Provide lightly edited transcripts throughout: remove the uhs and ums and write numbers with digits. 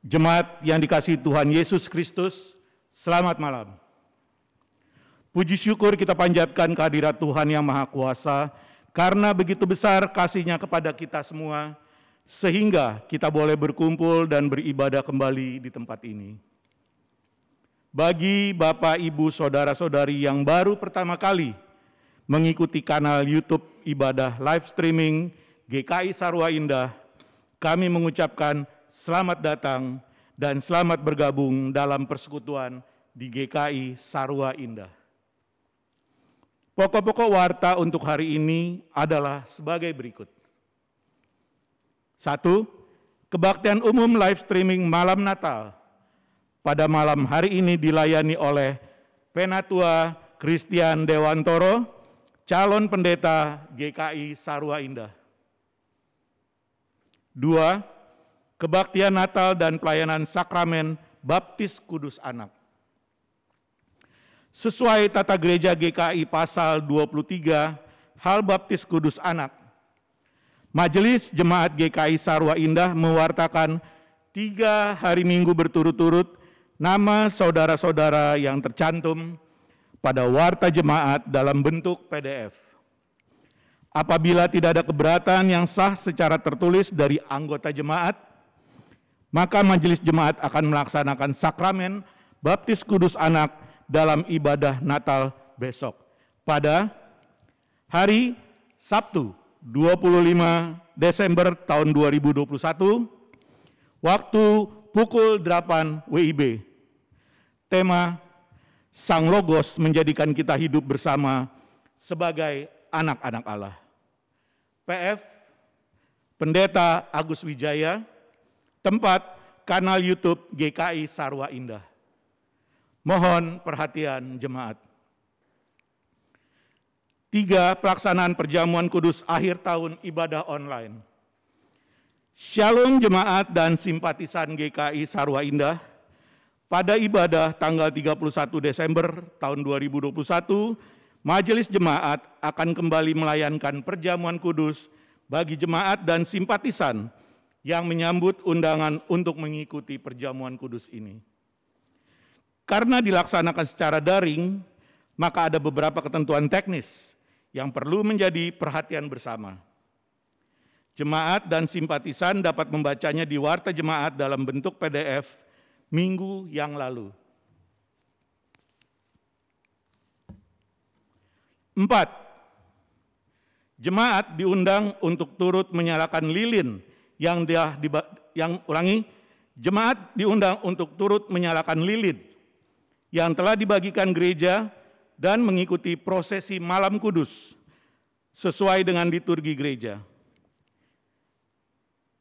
Jemaat yang dikasihi Tuhan Yesus Kristus, selamat malam. Puji syukur kita panjatkan kehadirat Tuhan yang Maha Kuasa, karena begitu besar kasih-Nya kepada kita semua, sehingga kita boleh berkumpul dan beribadah kembali di tempat ini. Bagi Bapak, Ibu, Saudara-saudari yang baru pertama kali mengikuti kanal YouTube Ibadah Live Streaming GKI Sarua Indah, kami mengucapkan selamat datang dan selamat bergabung dalam persekutuan di GKI Sarua Indah. Pokok-pokok warta untuk hari ini adalah sebagai berikut. 1. Kebaktian umum live streaming malam Natal. Pada malam hari ini dilayani oleh Penatua Kristian Dewantoro, calon pendeta GKI Sarua Indah. 2. Kebaktian Natal dan pelayanan sakramen Baptis Kudus Anak. Sesuai tata gereja GKI pasal 23, hal Baptis Kudus Anak, Majelis Jemaat GKI Sarua Indah mewartakan 3 hari Minggu berturut-turut nama saudara-saudara yang tercantum pada warta jemaat dalam bentuk PDF. Apabila tidak ada keberatan yang sah secara tertulis dari anggota jemaat, maka majelis jemaat akan melaksanakan sakramen Baptis Kudus Anak dalam ibadah Natal besok pada hari Sabtu 25 Desember tahun 2021 waktu pukul 8 WIB. Tema Sang Logos menjadikan kita hidup bersama sebagai anak-anak Allah. PF Pendeta Agus Wijaya. Tempat kanal YouTube GKI Sarua Indah. Mohon perhatian jemaat. 3. Pelaksanaan perjamuan kudus akhir tahun ibadah online. Shalom jemaat dan simpatisan GKI Sarua Indah. Pada ibadah tanggal 31 Desember tahun 2021, Majelis Jemaat akan kembali melayankan perjamuan kudus bagi jemaat dan simpatisan yang menyambut undangan untuk mengikuti perjamuan kudus ini. Karena dilaksanakan secara daring, maka ada beberapa ketentuan teknis yang perlu menjadi perhatian bersama. Jemaat dan simpatisan dapat membacanya di warta jemaat dalam bentuk PDF minggu yang lalu. 4. Jemaat diundang untuk turut menyalakan lilin jemaat diundang untuk turut menyalakan lilin yang telah dibagikan gereja dan mengikuti prosesi malam kudus sesuai dengan liturgi gereja.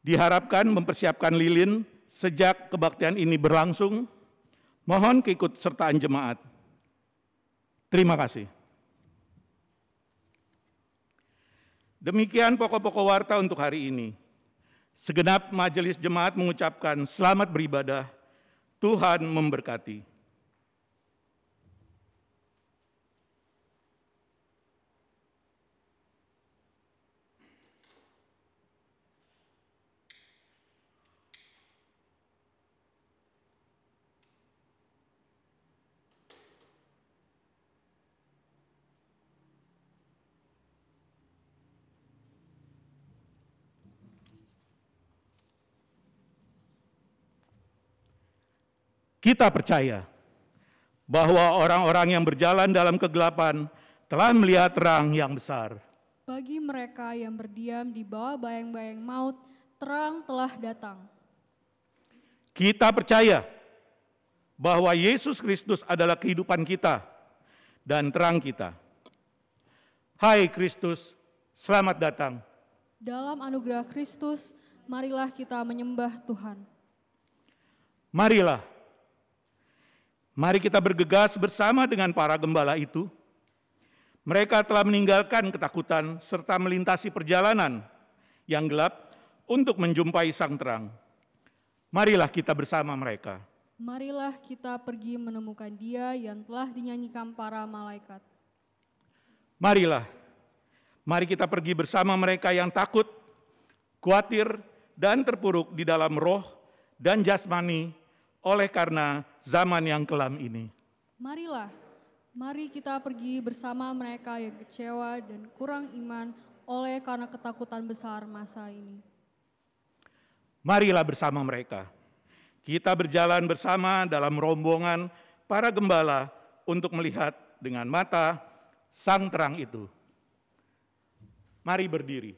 Diharapkan mempersiapkan lilin sejak kebaktian ini berlangsung. Mohon keikutsertaan jemaat. Terima kasih. Demikian pokok-pokok warta untuk hari ini. Segenap majelis jemaat mengucapkan selamat beribadah, Tuhan memberkati. Kita percaya bahwa orang-orang yang berjalan dalam kegelapan telah melihat terang yang besar. Bagi mereka yang berdiam di bawah bayang-bayang maut, terang telah datang. Kita percaya bahwa Yesus Kristus adalah kehidupan kita dan terang kita. Hai Kristus, selamat datang. Dalam anugerah Kristus, marilah kita menyembah Tuhan. Mari kita bergegas bersama dengan para gembala itu. Mereka telah meninggalkan ketakutan serta melintasi perjalanan yang gelap untuk menjumpai sang terang. Marilah kita bersama mereka. Marilah kita pergi menemukan Dia yang telah dinyanyikan para malaikat. Mari kita pergi bersama mereka yang takut, khawatir, dan terpuruk di dalam roh dan jasmani oleh karena zaman yang kelam ini. Mari kita pergi bersama mereka yang kecewa dan kurang iman oleh karena ketakutan besar masa ini. Marilah bersama mereka. Kita berjalan bersama dalam rombongan para gembala untuk melihat dengan mata sang terang itu. Mari berdiri.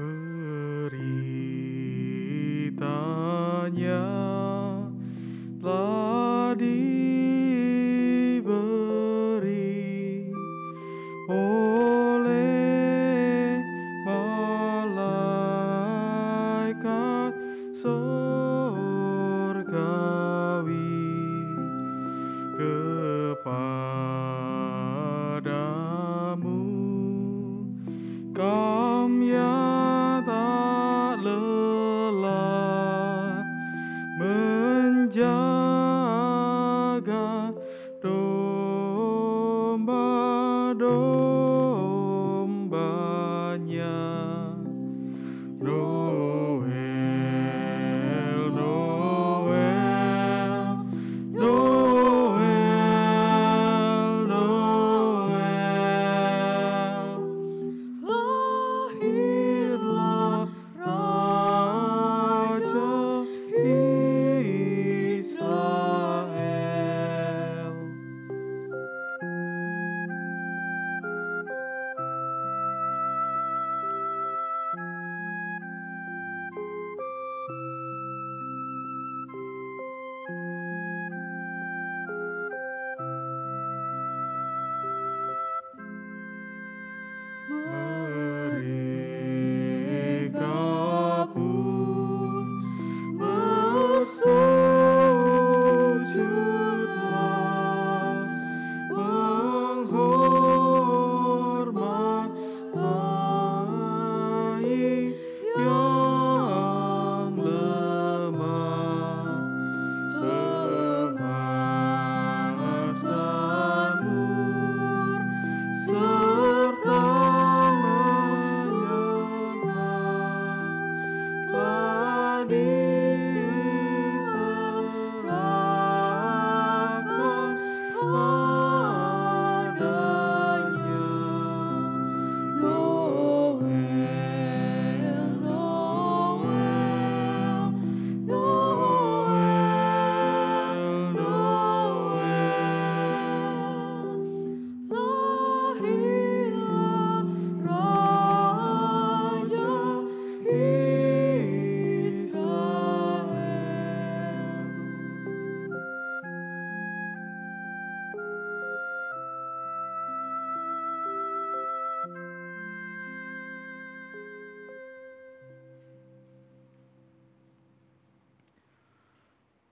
Beritanya telah diberi oleh malaikat surgawi kepadamu, kaum yang tak lelah menjaga domba-domba.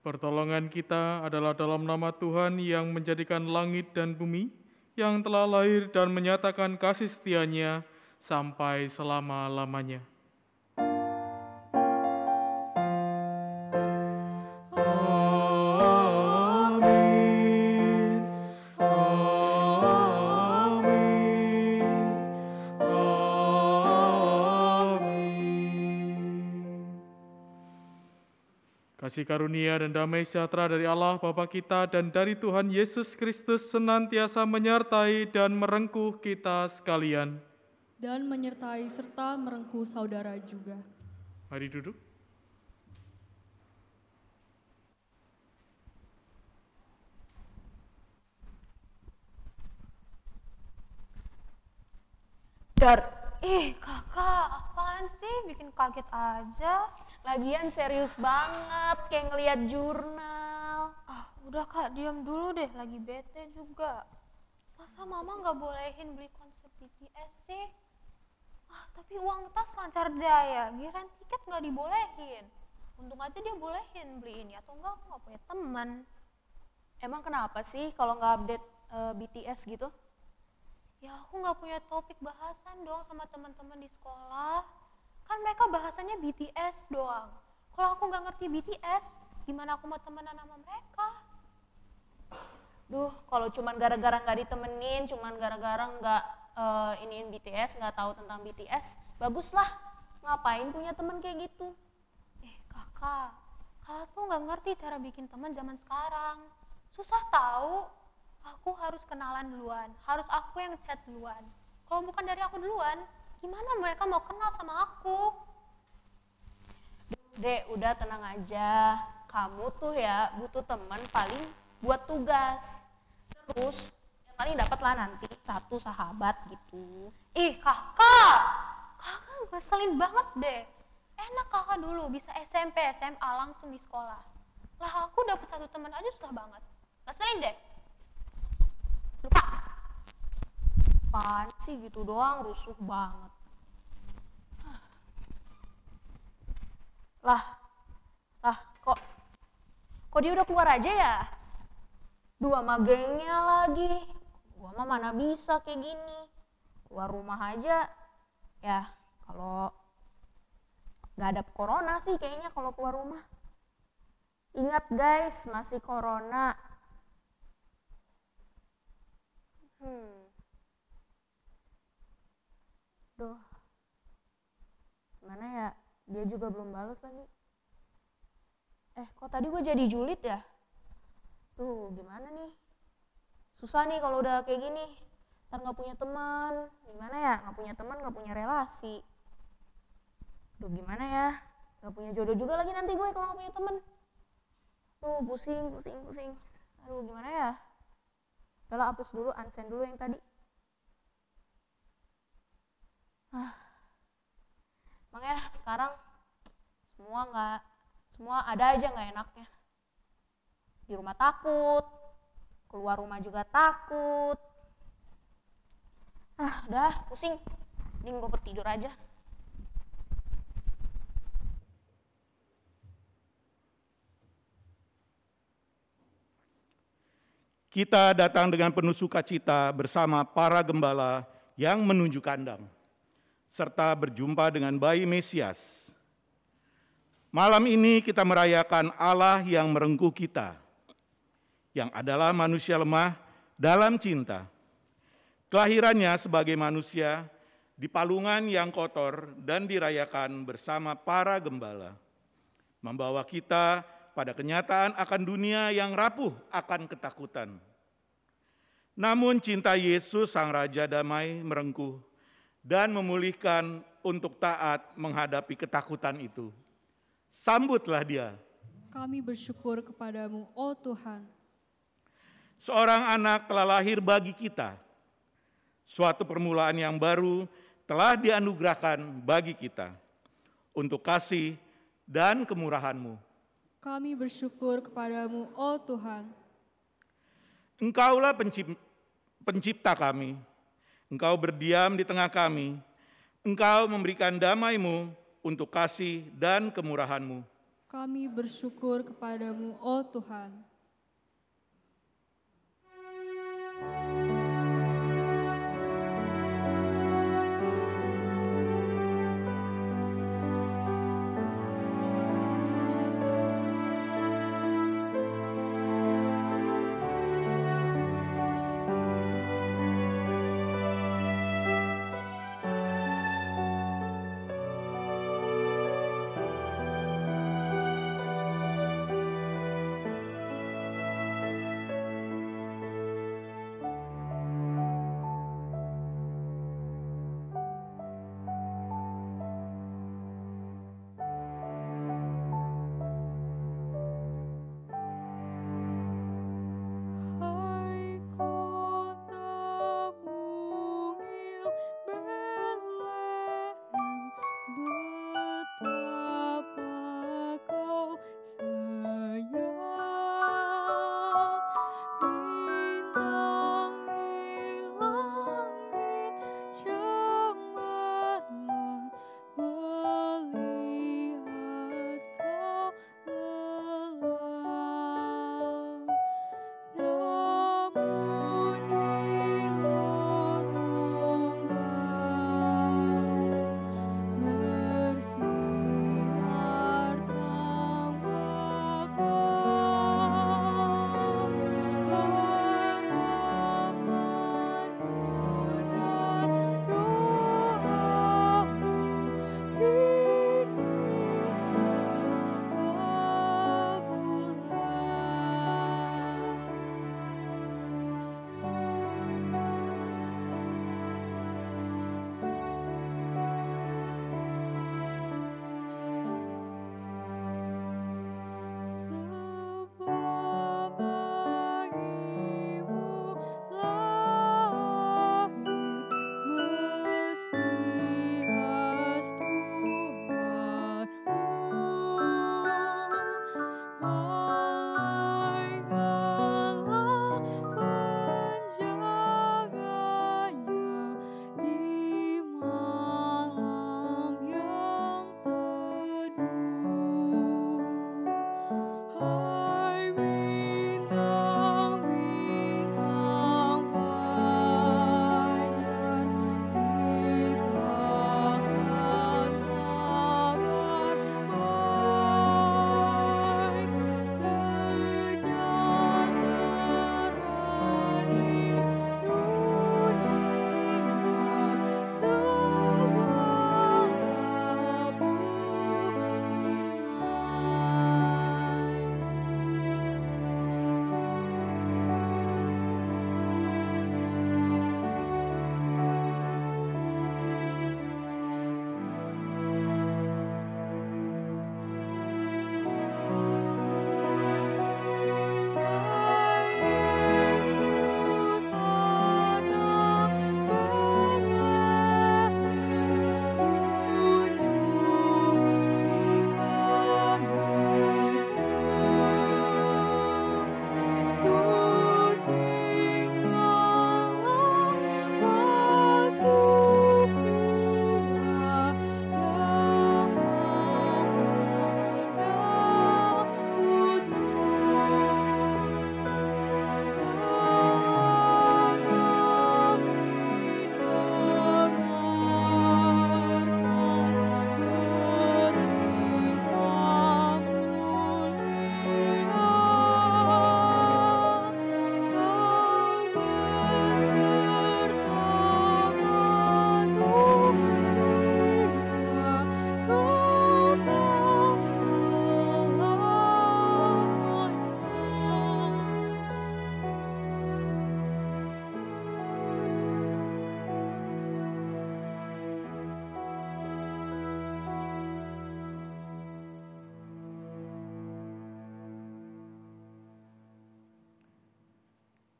Pertolongan kita adalah dalam nama Tuhan yang menjadikan langit dan bumi, yang telah lahir dan menyatakan kasih setianya sampai selama-lamanya. Kasih karunia dan damai sejahtera dari Allah Bapa kita dan dari Tuhan Yesus Kristus senantiasa menyertai dan merengkuh kita sekalian. Dan menyertai serta merengkuh saudara juga. Mari duduk. Kakak, apaan sih? Bikin kaget aja. Lagian serius banget, kayak ngeliat jurnal. Ah, udah Kak, diam dulu deh, lagi bete juga. Masa Mama nggak bolehin beli konser BTS sih? Ah, tapi uang tas lancar jaya, giliran tiket nggak dibolehin. Untung aja dia bolehin beli ini, atau enggak aku nggak punya teman. Emang kenapa sih kalau nggak update BTS gitu? Ya aku nggak punya topik bahasan dong sama teman-teman di sekolah. Kan mereka bahasannya BTS doang. Kalau aku nggak ngerti BTS, gimana aku mau temenan sama mereka? Duh, kalau cuman gara-gara nggak ditemenin, cuman gara-gara nggak iniin BTS, nggak tahu tentang BTS, baguslah. Ngapain punya temen kayak gitu? Kakak, kakak tuh nggak ngerti cara bikin teman zaman sekarang. Susah tahu. Aku harus kenalan duluan, harus aku yang chat duluan. Kalau bukan dari aku duluan, gimana mereka mau kenal sama aku? Dek, udah tenang aja. Kamu tuh ya butuh teman paling buat tugas. Terus, yang paling dapatlah nanti satu sahabat gitu. Kakak! Kakak ngeselin banget deh. Enak kakak dulu bisa SMP, SMA langsung di sekolah. Lah aku dapat satu teman aja susah banget. Ngeselin deh. Lupa. Apaan sih gitu doang, rusuh banget. Lah, kok dia udah keluar aja ya? Dua mah gengnya lagi. Gua mah mana bisa kayak gini. Keluar rumah aja. Ya, kalau nggak ada corona sih kayaknya kalau keluar rumah. Ingat guys, masih corona. Duh, mana ya? Dia juga belum balas lagi. Kok tadi gue jadi julid ya? Duh, gimana nih? Susah nih kalau udah kayak gini. Ntar gak punya teman. Gimana ya? Gak punya teman, gak punya relasi. Duh, gimana ya? Gak punya jodoh juga lagi nanti gue kalau gak punya teman. Duh, pusing. Aduh, gimana ya? Udah lah, hapus dulu, unsend dulu yang tadi. Makanya sekarang semua ada aja nggak enaknya. Di rumah takut, keluar rumah juga takut. Udah pusing, mending gue tidur aja. Kita datang dengan penuh sukacita bersama para gembala yang menunjuk kandang, serta berjumpa dengan bayi Mesias. Malam ini kita merayakan Allah yang merengkuh kita, yang adalah manusia lemah dalam cinta. Kelahirannya sebagai manusia di palungan yang kotor dan dirayakan bersama para gembala, membawa kita pada kenyataan akan dunia yang rapuh akan ketakutan. Namun cinta Yesus Sang Raja Damai merengkuh dan memulihkan untuk taat menghadapi ketakutan itu. Sambutlah dia. Kami bersyukur kepadamu, O Tuhan. Seorang anak telah lahir bagi kita. Suatu permulaan yang baru telah dianugerahkan bagi kita. Untuk kasih dan kemurahan-Mu. Kami bersyukur kepadamu, O Tuhan. Engkaulah pencipta kami. Engkau berdiam di tengah kami. Engkau memberikan damai-Mu untuk kasih dan kemurahan-Mu. kami bersyukur kepadamu, O Tuhan.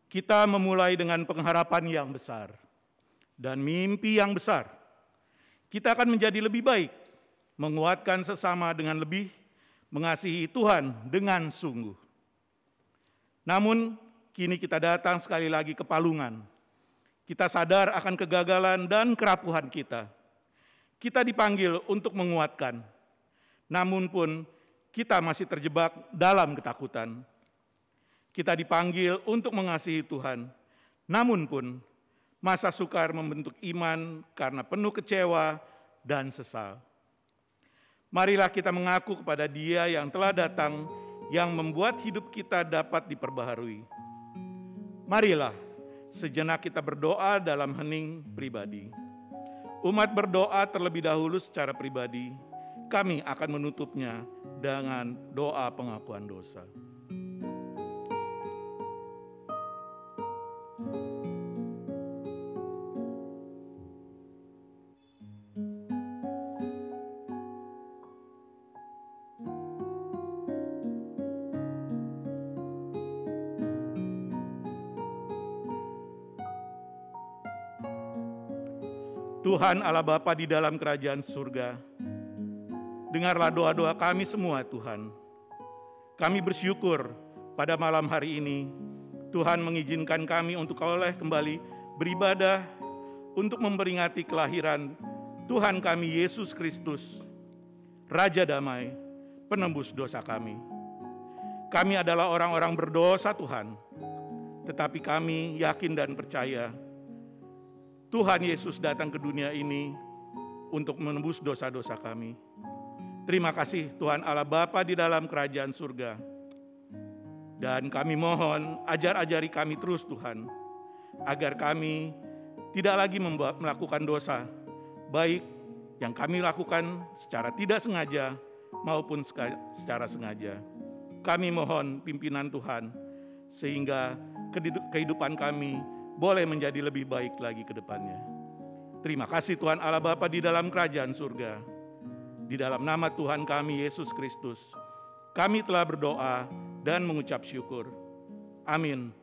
Kita memulai dengan pengharapan yang besar dan mimpi yang besar. Kita akan menjadi lebih baik, menguatkan sesama dengan lebih, mengasihi Tuhan dengan sungguh. Namun, kini kita datang sekali lagi ke palungan. Kita sadar akan kegagalan dan kerapuhan kita. Kita dipanggil untuk menguatkan. Namun pun, kita masih terjebak dalam ketakutan. Kita dipanggil untuk mengasihi Tuhan, namun pun masa sukar membentuk iman karena penuh kecewa dan sesal. Marilah kita mengaku kepada Dia yang telah datang, yang membuat hidup kita dapat diperbaharui. Marilah sejenak kita berdoa dalam hening pribadi. Umat berdoa terlebih dahulu secara pribadi. Kami akan menutupnya dengan doa pengakuan dosa. Tuhan Allah Bapa di dalam kerajaan surga, dengarlah doa-doa kami semua Tuhan. Kami bersyukur pada malam hari ini, Tuhan mengizinkan kami untuk oleh kembali beribadah untuk memperingati kelahiran Tuhan kami Yesus Kristus, Raja Damai, penembus dosa kami. Kami adalah orang-orang berdosa Tuhan, tetapi kami yakin dan percaya Tuhan Yesus datang ke dunia ini untuk menembus dosa-dosa kami. Terima kasih Tuhan Allah Bapa di dalam kerajaan surga. Dan kami mohon ajar-ajari kami terus Tuhan, agar kami tidak lagi melakukan dosa, baik yang kami lakukan secara tidak sengaja maupun secara sengaja. Kami mohon pimpinan Tuhan, sehingga kehidupan kami boleh menjadi lebih baik lagi ke depannya. Terima kasih Tuhan Allah Bapa di dalam kerajaan surga. Di dalam nama Tuhan kami, Yesus Kristus, kami telah berdoa dan mengucap syukur. Amin.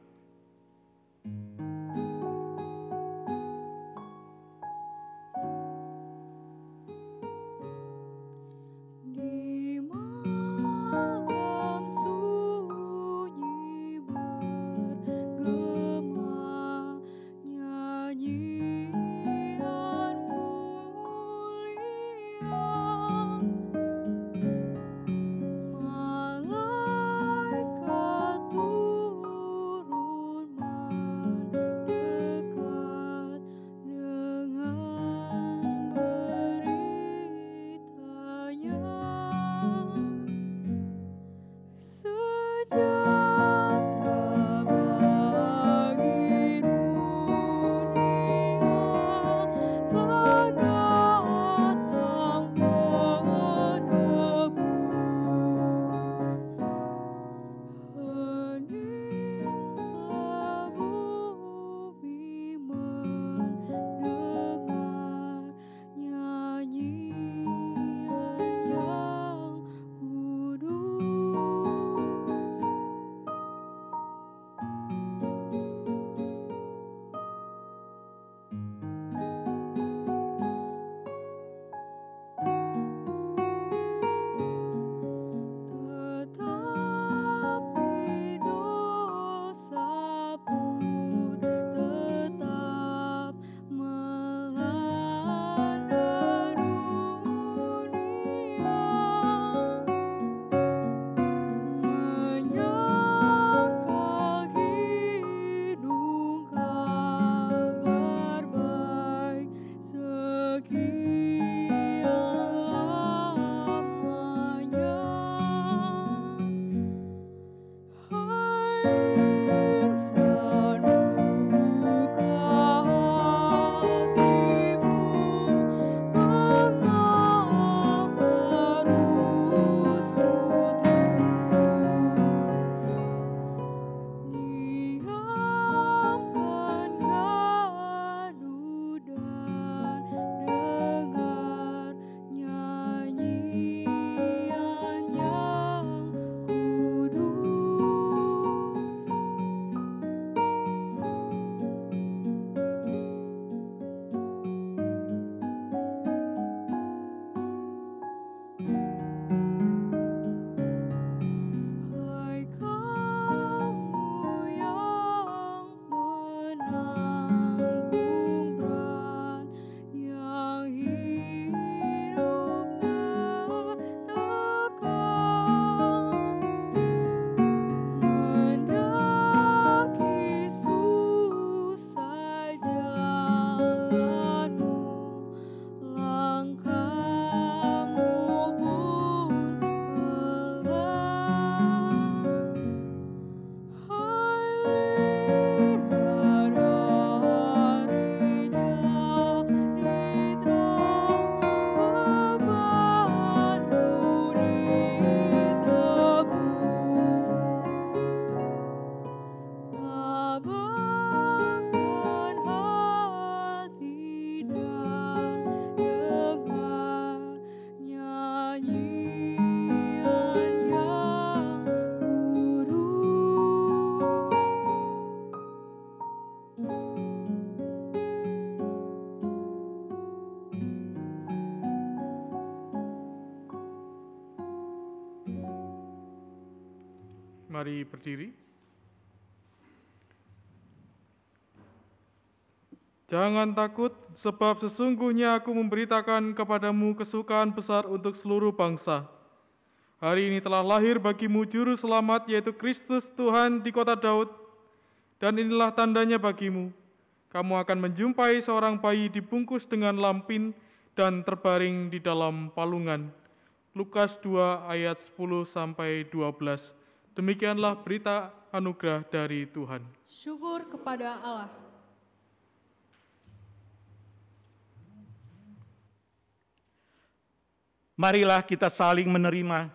Mari berdiri. Jangan takut, sebab sesungguhnya aku memberitakan kepadamu kesukaan besar untuk seluruh bangsa. Hari ini telah lahir bagimu juru selamat, yaitu Kristus Tuhan di kota Daud, dan inilah tandanya bagimu. Kamu akan menjumpai seorang bayi dibungkus dengan lampin dan terbaring di dalam palungan. Lukas 2 ayat 10-12. Demikianlah berita anugerah dari Tuhan. Syukur kepada Allah. Marilah kita saling menerima,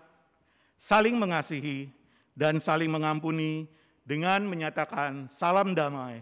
saling mengasihi, dan saling mengampuni dengan menyatakan salam damai.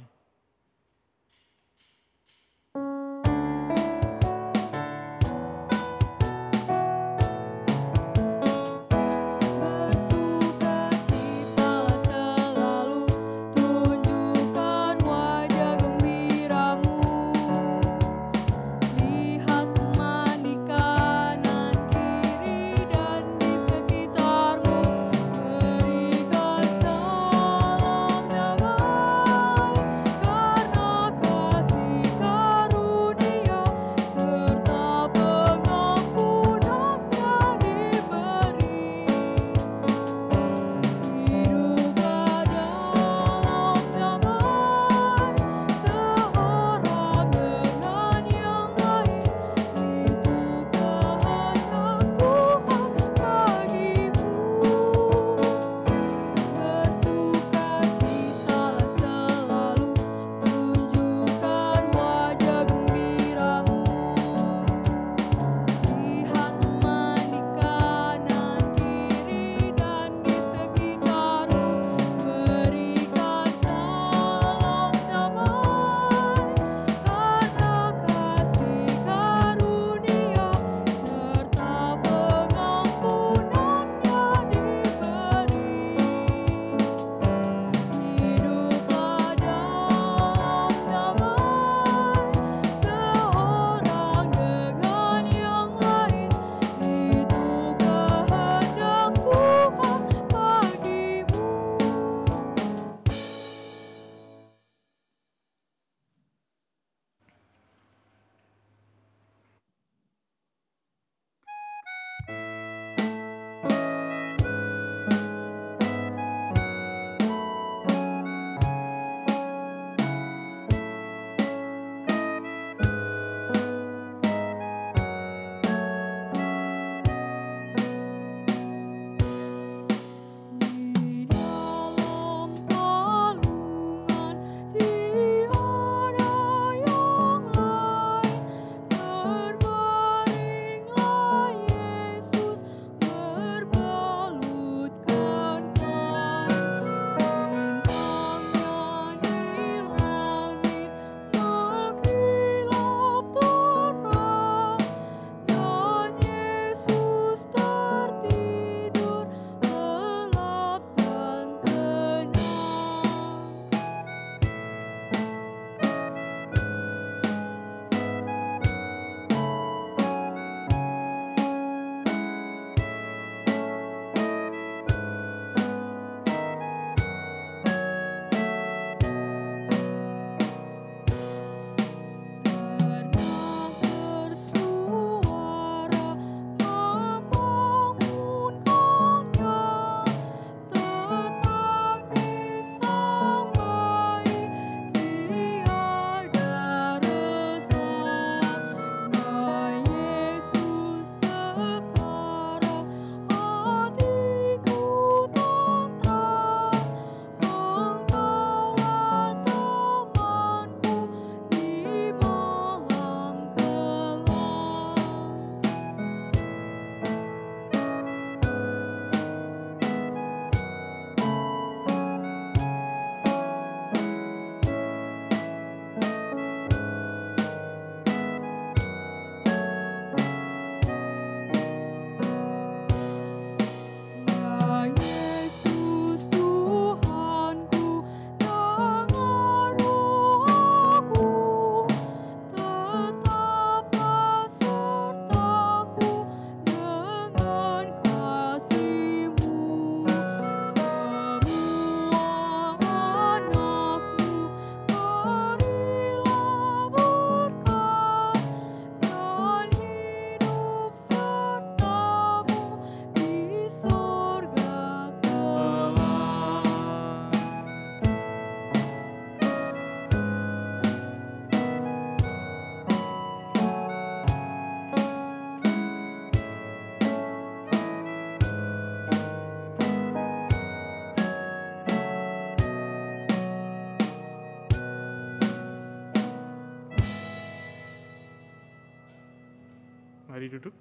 Mari duduk.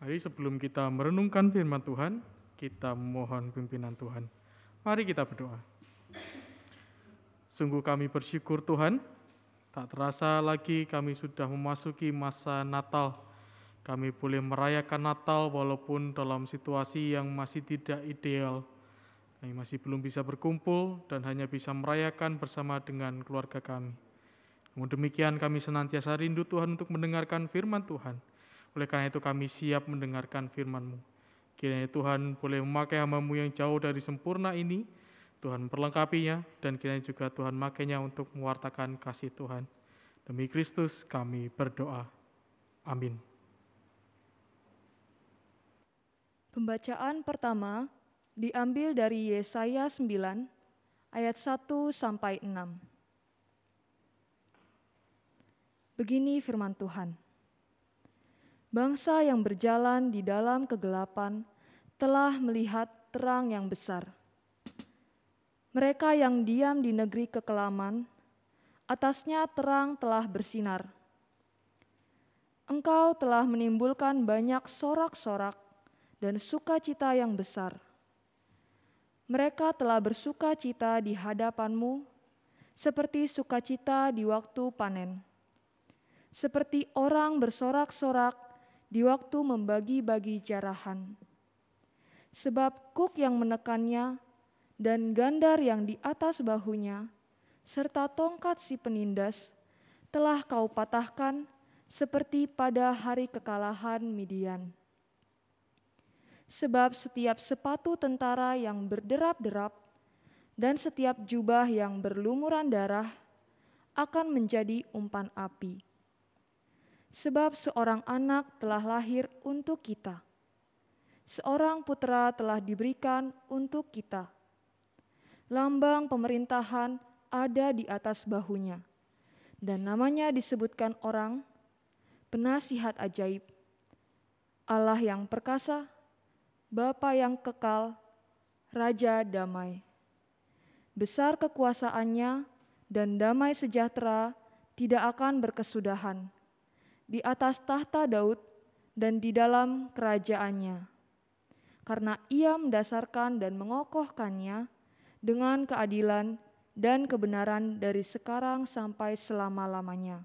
Mari sebelum kita merenungkan firman Tuhan, kita mohon pimpinan Tuhan. Mari kita berdoa. Sungguh kami bersyukur Tuhan, tak terasa lagi kami sudah memasuki masa Natal. Kami boleh merayakan Natal walaupun dalam situasi yang masih tidak ideal. Kami masih belum bisa berkumpul dan hanya bisa merayakan bersama dengan keluarga kami. Namun demikian kami senantiasa rindu Tuhan untuk mendengarkan firman Tuhan. Oleh karena itu kami siap mendengarkan firman-Mu. Kiranya Tuhan boleh memakai hamba-Mu yang jauh dari sempurna ini, Tuhan perlengkapinya, dan kiranya juga Tuhan makainya untuk mewartakan kasih Tuhan. Demi Kristus kami berdoa. Amin. Pembacaan pertama diambil dari Yesaya 9, ayat 1 sampai 6. Begini firman Tuhan. Bangsa yang berjalan di dalam kegelapan telah melihat terang yang besar. Mereka yang diam di negeri kekelaman, atasnya terang telah bersinar. Engkau telah menimbulkan banyak sorak-sorak dan sukacita yang besar. Mereka telah bersukacita di hadapan-Mu, seperti sukacita di waktu panen, seperti orang bersorak-sorak di waktu membagi-bagi jarahan. Sebab kuk yang menekannya dan gandar yang di atas bahunya, serta tongkat si penindas, telah Kau patahkan seperti pada hari kekalahan Midian. Sebab setiap sepatu tentara yang berderap-derap dan setiap jubah yang berlumuran darah akan menjadi umpan api. Sebab seorang anak telah lahir untuk kita, seorang putra telah diberikan untuk kita. Lambang pemerintahan ada di atas bahunya, dan namanya disebutkan Orang, Penasihat Ajaib, Allah yang Perkasa, Bapa yang Kekal, Raja Damai. Besar kekuasaannya dan damai sejahtera tidak akan berkesudahan di atas tahta Daud dan di dalam kerajaannya. Karena Ia mendasarkan dan mengokohkannya dengan keadilan dan kebenaran dari sekarang sampai selama-lamanya.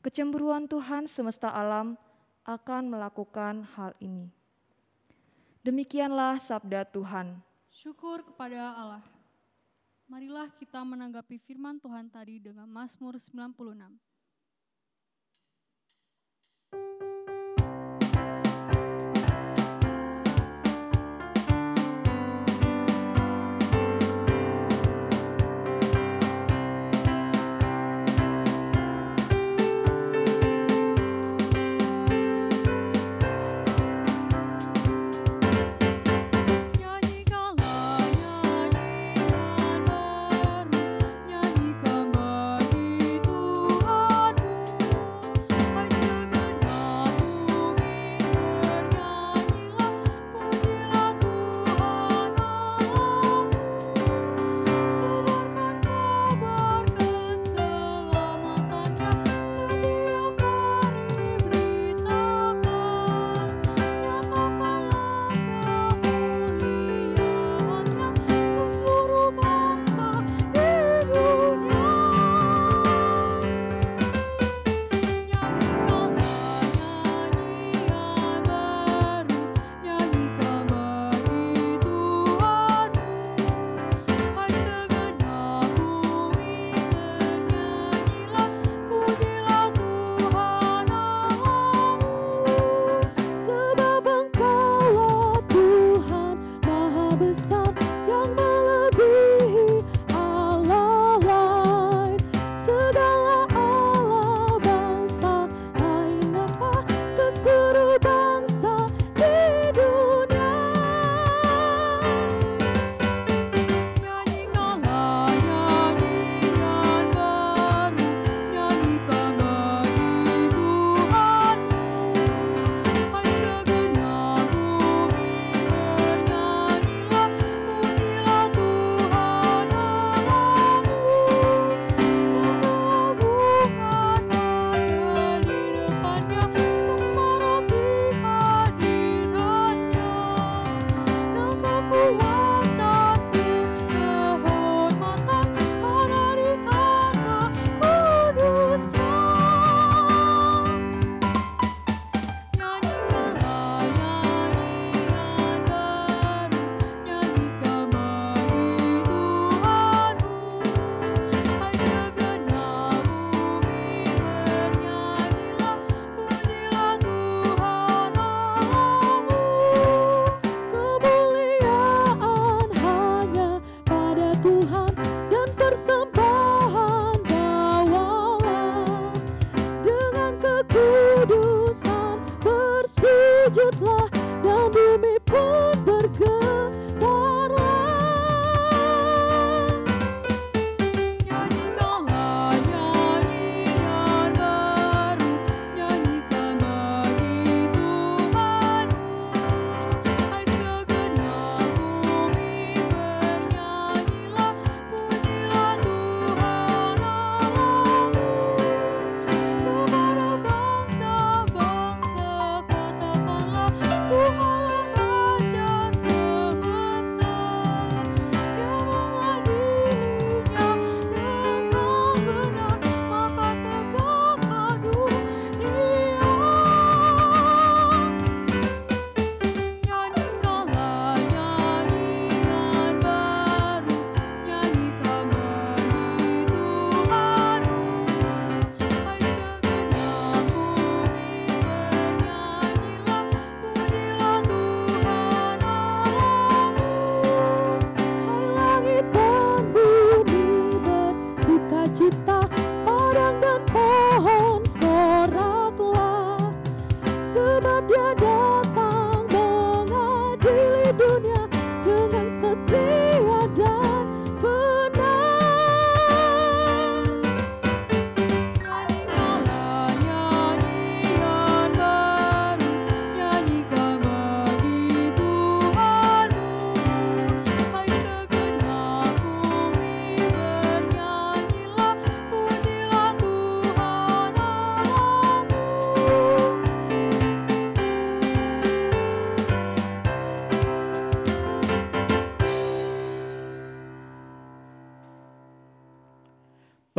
Kecemburuan Tuhan semesta alam akan melakukan hal ini. Demikianlah sabda Tuhan. Syukur kepada Allah. Marilah kita menanggapi firman Tuhan tadi dengan Mazmur 96.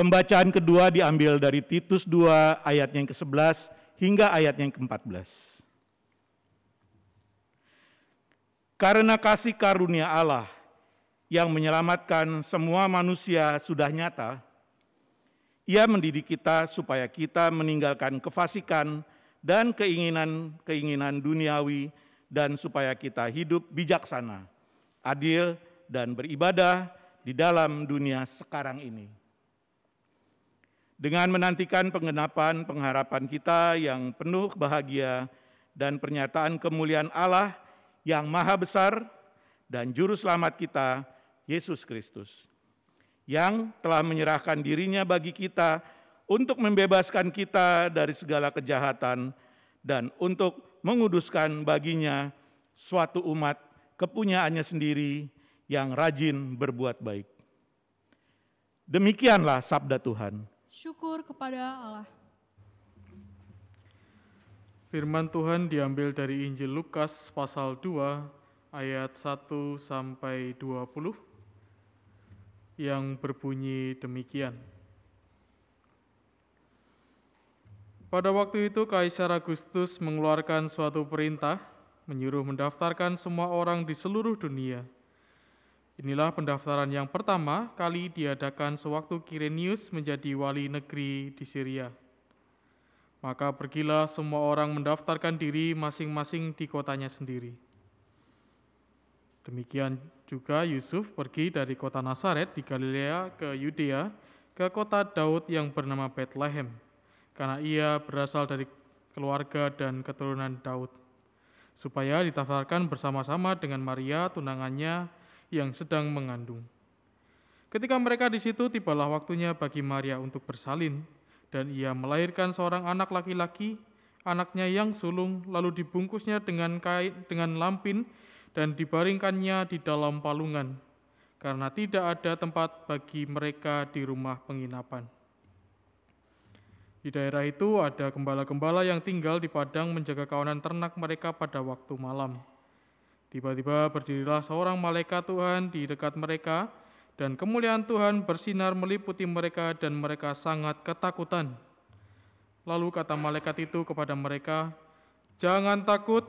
Pembacaan kedua diambil dari Titus 2 ayatnya yang ke-11 hingga ayatnya yang ke-14. Karena kasih karunia Allah yang menyelamatkan semua manusia sudah nyata, Ia mendidik kita supaya kita meninggalkan kefasikan dan keinginan duniawi dan supaya kita hidup bijaksana, adil, dan beribadah di dalam dunia sekarang ini. Dengan menantikan penggenapan pengharapan kita yang penuh bahagia dan pernyataan kemuliaan Allah yang maha besar dan juru selamat kita, Yesus Kristus, yang telah menyerahkan dirinya bagi kita untuk membebaskan kita dari segala kejahatan dan untuk menguduskan baginya suatu umat kepunyaannya sendiri yang rajin berbuat baik. Demikianlah sabda Tuhan. Syukur kepada Allah. Firman Tuhan diambil dari Injil Lukas pasal 2 ayat 1 sampai 20. Yang berbunyi demikian. Pada waktu itu Kaisar Augustus mengeluarkan suatu perintah menyuruh mendaftarkan semua orang di seluruh dunia. Inilah pendaftaran yang pertama kali diadakan sewaktu Kirenius menjadi wali negeri di Syria. Maka pergilah semua orang mendaftarkan diri masing-masing di kotanya sendiri. Demikian juga Yusuf pergi dari kota Nazaret di Galilea ke Yudea, ke kota Daud yang bernama Betlehem, karena ia berasal dari keluarga dan keturunan Daud, supaya ditaftarkan bersama-sama dengan Maria, tunangannya yang sedang mengandung. Ketika mereka di situ, tibalah waktunya bagi Maria untuk bersalin, dan ia melahirkan seorang anak laki-laki, anaknya yang sulung, lalu dibungkusnya dengan lampin, dan dibaringkannya di dalam palungan, karena tidak ada tempat bagi mereka di rumah penginapan. Di daerah itu ada gembala-gembala yang tinggal di padang menjaga kawanan ternak mereka pada waktu malam. Tiba-tiba berdirilah seorang malaikat Tuhan di dekat mereka, dan kemuliaan Tuhan bersinar meliputi mereka, dan mereka sangat ketakutan. Lalu kata malaikat itu kepada mereka, "Jangan takut,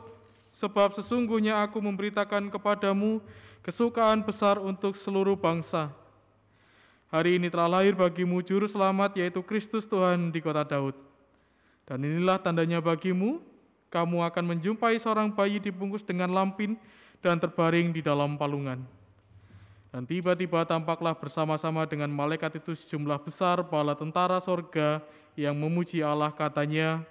sebab sesungguhnya aku memberitakan kepadamu kesukaan besar untuk seluruh bangsa. Hari ini telah lahir bagimu juru selamat, yaitu Kristus Tuhan di kota Daud. Dan inilah tandanya bagimu, kamu akan menjumpai seorang bayi dibungkus dengan lampin dan terbaring di dalam palungan." Dan tiba-tiba tampaklah bersama-sama dengan malaikat itu sejumlah besar bala tentara sorga yang memuji Allah, katanya,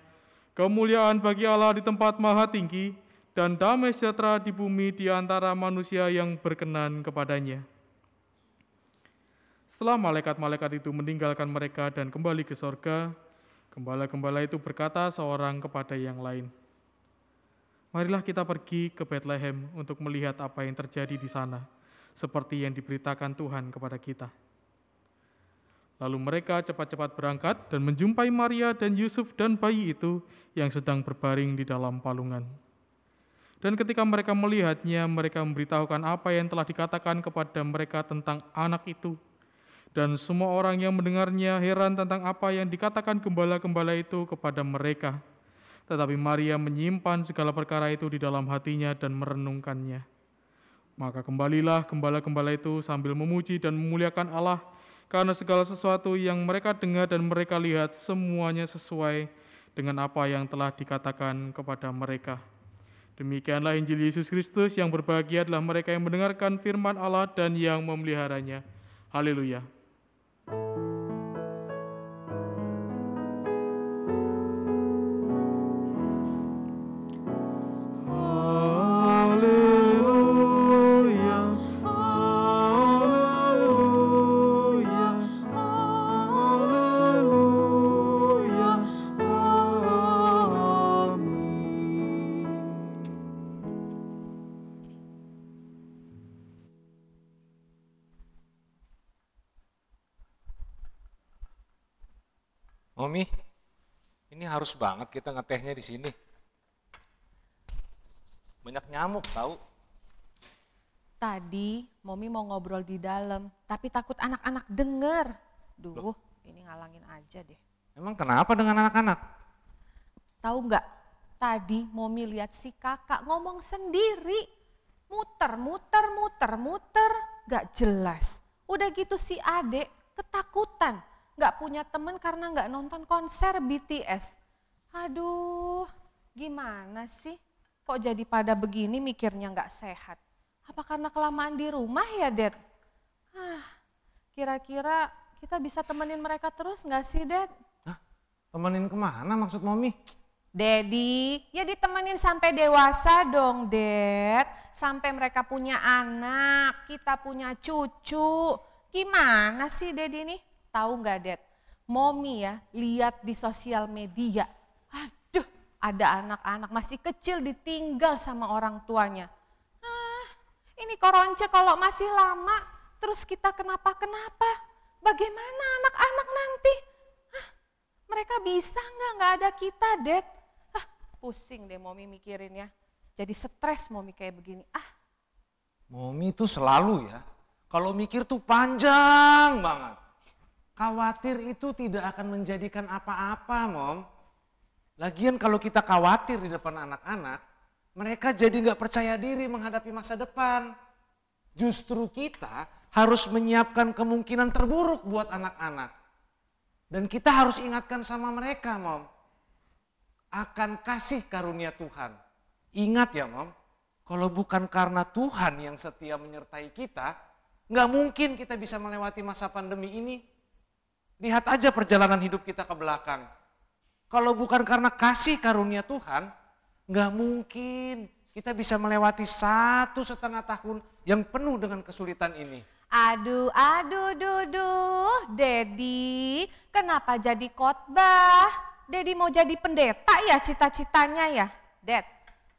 "Kemuliaan bagi Allah di tempat maha tinggi, dan damai sejahtera di bumi di antara manusia yang berkenan kepadanya." Setelah malaikat-malaikat itu meninggalkan mereka dan kembali ke sorga, gembala-gembala itu berkata seorang kepada yang lain, "Marilah kita pergi ke Betlehem untuk melihat apa yang terjadi di sana, seperti yang diberitakan Tuhan kepada kita." Lalu mereka cepat-cepat berangkat dan menjumpai Maria dan Yusuf dan bayi itu yang sedang berbaring di dalam palungan. Dan ketika mereka melihatnya, mereka memberitahukan apa yang telah dikatakan kepada mereka tentang anak itu. Dan semua orang yang mendengarnya heran tentang apa yang dikatakan gembala-gembala itu kepada mereka. Tetapi Maria menyimpan segala perkara itu di dalam hatinya dan merenungkannya. Maka kembalilah gembala-gembala itu sambil memuji dan memuliakan Allah, karena segala sesuatu yang mereka dengar dan mereka lihat semuanya sesuai dengan apa yang telah dikatakan kepada mereka. Demikianlah Injil Yesus Kristus. Yang berbahagia adalah mereka yang mendengarkan firman Allah dan yang memeliharanya. Haleluya. Mami, ini harus banget kita ngetehnya di sini. Banyak nyamuk, tahu? Tadi Mami mau ngobrol di dalam, tapi takut anak-anak dengar. Duh. Loh, ini ngalangin aja deh. Emang kenapa dengan anak-anak? Tahu nggak, tadi Momi lihat si kakak ngomong sendiri, muter, nggak jelas. Udah gitu si adek ketakutan, nggak punya temen karena nggak nonton konser BTS. Aduh, gimana sih? Kok jadi pada begini mikirnya nggak sehat? Apa karena kelamaan di rumah ya, Dad? Kira-kira kita bisa temenin mereka terus nggak sih, Dad? Hah? Temenin kemana maksud Mami? Daddy, ya ditemenin sampai dewasa dong, Dad. Sampai mereka punya anak, kita punya cucu. Gimana sih Daddy nih? Tahu nggak, Dad? Mami ya, lihat di sosial media. Aduh, ada anak-anak masih kecil ditinggal sama orang tuanya. Ini koronce kalau masih lama, terus kita kenapa-kenapa? Bagaimana anak-anak nanti? Mereka bisa nggak ada kita, Dad? Pusing deh Momi mikirin ya. Jadi stres Momi kayak begini. Momi tuh selalu ya, kalau mikir tuh panjang banget. Khawatir itu tidak akan menjadikan apa-apa, Mom. Lagian kalau kita khawatir di depan anak-anak, mereka jadi nggak percaya diri menghadapi masa depan. Justru kita harus menyiapkan kemungkinan terburuk buat anak-anak. Dan kita harus ingatkan sama mereka, Mom. Akan kasih karunia Tuhan. Ingat ya, Mom. Kalau bukan karena Tuhan yang setia menyertai kita, nggak mungkin kita bisa melewati masa pandemi ini. Lihat aja perjalanan hidup kita ke belakang. Kalau bukan karena kasih karunia Tuhan, nggak mungkin kita bisa melewati 1,5 tahun yang penuh dengan kesulitan ini. Aduh, Daddy, kenapa jadi khotbah? Daddy mau jadi pendeta ya cita-citanya ya? Dad,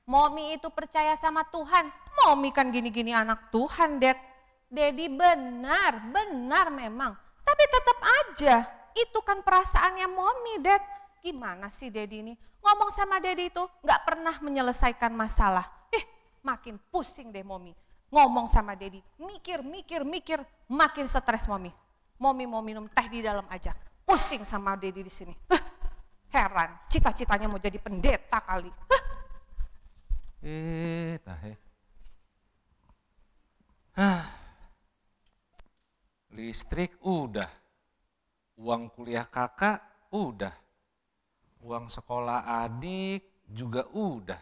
Momi itu percaya sama Tuhan. Momi kan gini-gini anak Tuhan, Dad. Daddy benar memang. Tapi tetap aja, itu kan perasaannya Momi, Dad. Gimana sih Daddy ini? Ngomong sama Daddy itu nggak pernah menyelesaikan masalah. Makin pusing deh Momi. Ngomong sama Daddy, mikir, makin stres Momi. Momi mau minum teh di dalam aja. Pusing sama Daddy di sini. Heran, cita-citanya mau jadi pendeta kali. Listrik udah, uang kuliah kakak udah. Uang sekolah adik juga udah.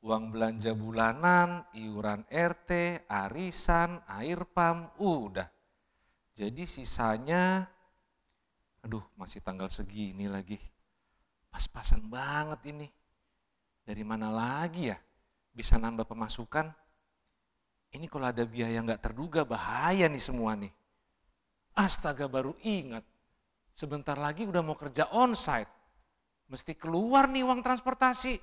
Uang belanja bulanan, iuran RT, arisan, air pam, udah. Jadi sisanya, aduh masih tanggal segini lagi. Pas-pasan banget ini. Dari mana lagi ya bisa nambah pemasukan? Ini kalau ada biaya nggak terduga bahaya nih semua nih. Astaga baru ingat, sebentar lagi udah mau kerja onsite. Mesti keluar nih uang transportasi.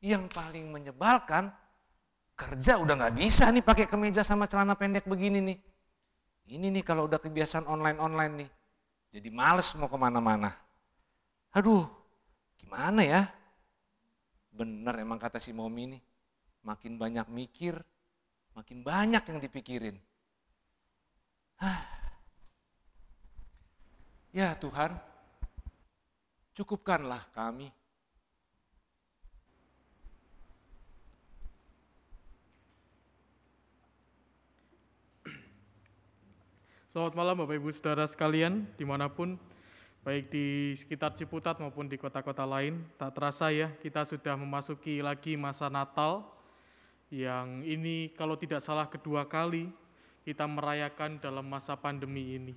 Yang paling menyebalkan, kerja udah gak bisa nih pakai kemeja sama celana pendek begini nih. Ini nih kalau udah kebiasaan online-online nih, jadi males mau kemana-mana. Aduh, gimana ya? Bener emang kata si Momi nih, makin banyak mikir, makin banyak yang dipikirin. Ya Tuhan, cukupkanlah kami. Selamat malam Bapak Ibu Saudara sekalian, dimanapun, baik di sekitar Ciputat maupun di kota-kota lain. Tak terasa ya, kita sudah memasuki lagi masa Natal, yang ini kalau tidak salah kedua kali kita merayakan dalam masa pandemi ini.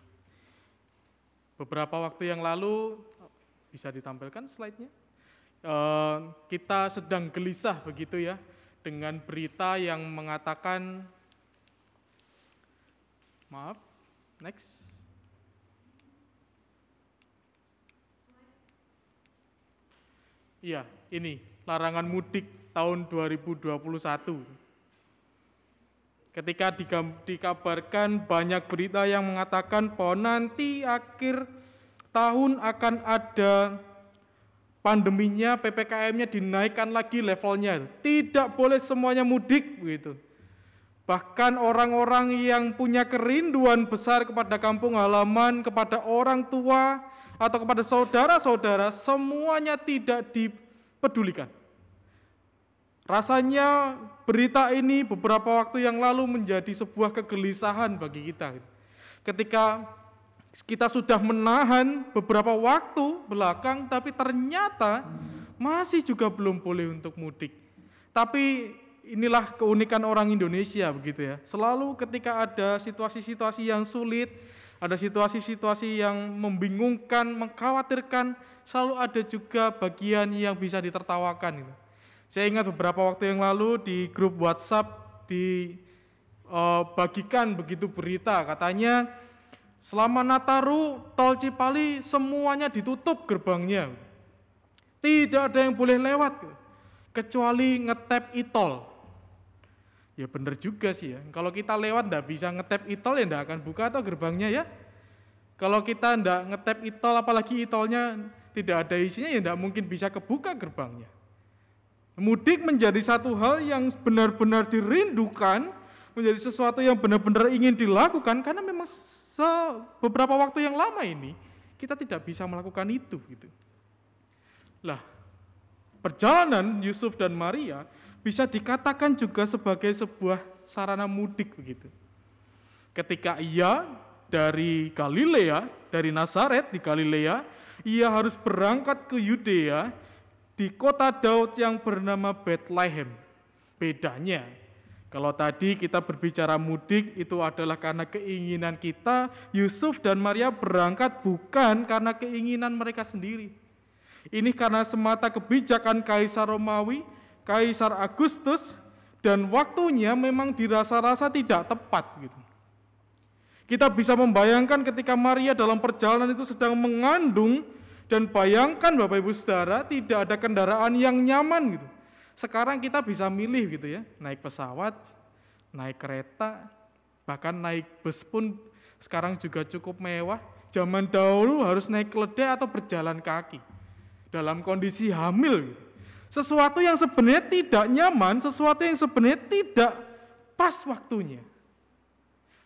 Beberapa waktu yang lalu, bisa ditampilkan slide-nya. Kita sedang gelisah begitu ya dengan berita yang mengatakan, maaf, next. Iya, ini larangan mudik tahun 2021. Ketika dikabarkan banyak berita yang mengatakan nanti akhir tahun akan ada pandeminya, PPKM-nya dinaikkan lagi levelnya. Tidak boleh semuanya mudik, begitu. Bahkan orang-orang yang punya kerinduan besar kepada kampung halaman, kepada orang tua, atau kepada saudara-saudara, semuanya tidak dipedulikan. Rasanya berita ini beberapa waktu yang lalu menjadi sebuah kegelisahan bagi kita. Ketika kita sudah menahan beberapa waktu belakang, tapi ternyata masih juga belum boleh untuk mudik. Tapi inilah keunikan orang Indonesia begitu ya. Selalu ketika ada situasi-situasi yang sulit, ada situasi-situasi yang membingungkan, mengkhawatirkan, selalu ada juga bagian yang bisa ditertawakan gitu. Saya ingat beberapa waktu yang lalu di grup WhatsApp dibagikan begitu berita, katanya selama Nataru Tol Cipali semuanya ditutup gerbangnya. Tidak ada yang boleh lewat kecuali ngetap e-tol. Ya benar juga sih ya. Kalau kita lewat enggak bisa ngetap e-tol ya enggak akan buka atau gerbangnya ya. Kalau kita enggak ngetap e-tol apalagi e-tolnya tidak ada isinya ya enggak mungkin bisa kebuka gerbangnya. Mudik menjadi satu hal yang benar-benar dirindukan, menjadi sesuatu yang benar-benar ingin dilakukan, karena memang beberapa waktu yang lama ini kita tidak bisa melakukan itu. Gitu. Lah, perjalanan Yusuf dan Maria bisa dikatakan juga sebagai sebuah sarana mudik begitu. Ketika ia dari Galilea, dari Nazaret di Galilea, ia harus berangkat ke Yudea, di kota Daud yang bernama Bethlehem. Bedanya, kalau tadi kita berbicara mudik itu adalah karena keinginan kita, Yusuf dan Maria berangkat bukan karena keinginan mereka sendiri. Ini karena semata kebijakan Kaisar Romawi, Kaisar Augustus, dan waktunya memang dirasa-rasa tidak tepat. Gitu. Kita bisa membayangkan ketika Maria dalam perjalanan itu sedang mengandung, dan bayangkan Bapak Ibu Saudara tidak ada kendaraan yang nyaman gitu. Sekarang kita bisa milih gitu ya, naik pesawat, naik kereta, bahkan naik bus pun sekarang juga cukup mewah. Zaman dahulu harus naik keledai atau berjalan kaki dalam kondisi hamil gitu. Sesuatu yang sebenarnya tidak nyaman, sesuatu yang sebenarnya tidak pas waktunya.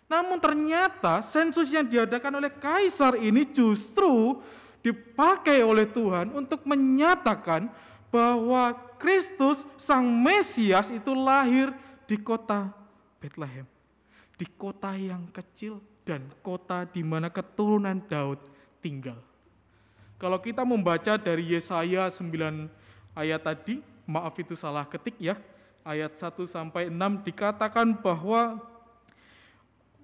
Namun ternyata sensus yang diadakan oleh Kaisar ini justru dipakai oleh Tuhan untuk menyatakan bahwa Kristus Sang Mesias itu lahir di kota Bethlehem, di kota yang kecil dan kota di mana keturunan Daud tinggal. Kalau kita membaca dari Yesaya 9 ayat tadi, maaf itu salah ketik ya, ayat 1 sampai 6 dikatakan bahwa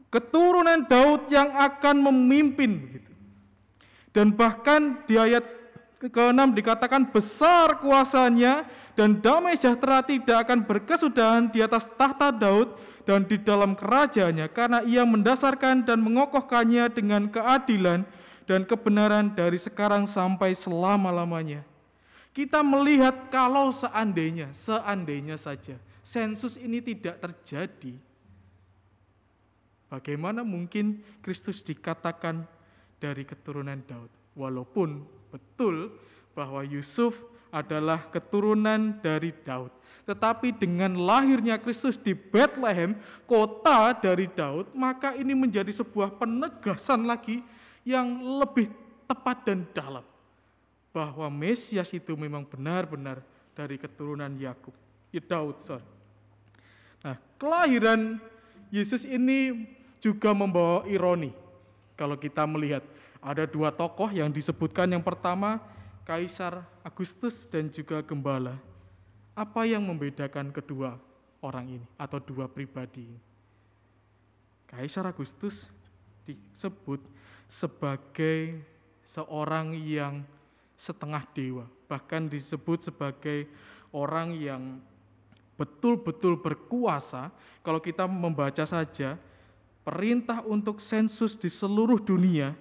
keturunan Daud yang akan memimpin begitu. Dan bahkan di ayat ke-6 dikatakan besar kuasanya dan damai sejahtera tidak akan berkesudahan di atas tahta Daud dan di dalam kerajaannya, karena ia mendasarkan dan mengokohkannya dengan keadilan dan kebenaran dari sekarang sampai selama-lamanya. Kita melihat kalau seandainya saja sensus ini tidak terjadi, bagaimana mungkin Kristus dikatakan dari keturunan Daud. Walaupun betul bahwa Yusuf adalah keturunan dari Daud, tetapi dengan lahirnya Kristus di Bethlehem, kota dari Daud, maka ini menjadi sebuah penegasan lagi yang lebih tepat dan dalam bahwa Mesias itu memang benar-benar dari keturunan Daud. Nah, kelahiran Yesus ini juga membawa ironi. Kalau kita melihat, ada dua tokoh yang disebutkan, yang pertama Kaisar Augustus dan juga Gembala. Apa yang membedakan kedua orang ini atau dua pribadi ini? Kaisar Augustus disebut sebagai seorang yang setengah dewa, bahkan disebut sebagai orang yang betul-betul berkuasa. Kalau kita membaca saja, perintah untuk sensus di seluruh dunia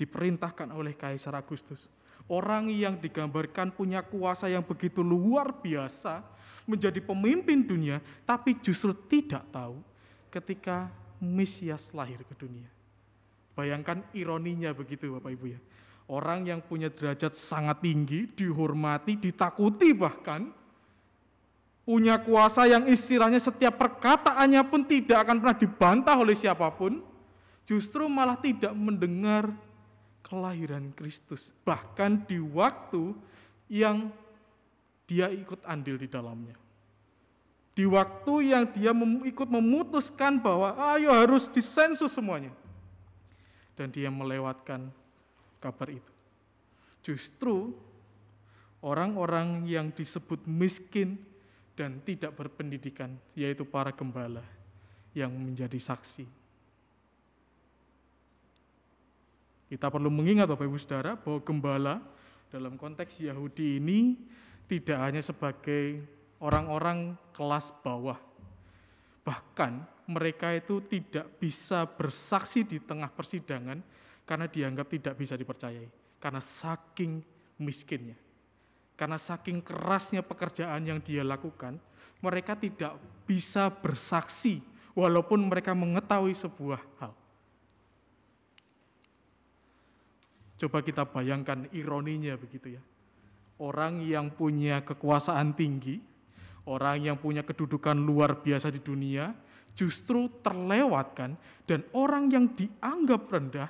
diperintahkan oleh Kaisar Augustus. Orang yang digambarkan punya kuasa yang begitu luar biasa, menjadi pemimpin dunia, tapi justru tidak tahu ketika Mesias lahir ke dunia. Bayangkan ironinya begitu Bapak Ibu ya. Orang yang punya derajat sangat tinggi, dihormati, ditakuti bahkan, punya kuasa yang istilahnya setiap perkataannya pun tidak akan pernah dibantah oleh siapapun, justru malah tidak mendengar kelahiran Kristus, bahkan di waktu yang dia ikut andil di dalamnya. Di waktu yang dia ikut memutuskan bahwa ayo harus disensus semuanya. Dan dia melewatkan kabar itu. Justru orang-orang yang disebut miskin dan tidak berpendidikan, yaitu para gembala yang menjadi saksi. Kita perlu mengingat Bapak Ibu Saudara bahwa gembala dalam konteks Yahudi ini tidak hanya sebagai orang-orang kelas bawah. Bahkan mereka itu tidak bisa bersaksi di tengah persidangan karena dianggap tidak bisa dipercayai. Karena saking miskinnya. Karena saking kerasnya pekerjaan yang dia lakukan, mereka tidak bisa bersaksi walaupun mereka mengetahui sebuah hal. Coba kita bayangkan ironinya begitu ya. Orang yang punya kekuasaan tinggi, orang yang punya kedudukan luar biasa di dunia, justru terlewatkan dan orang yang dianggap rendah,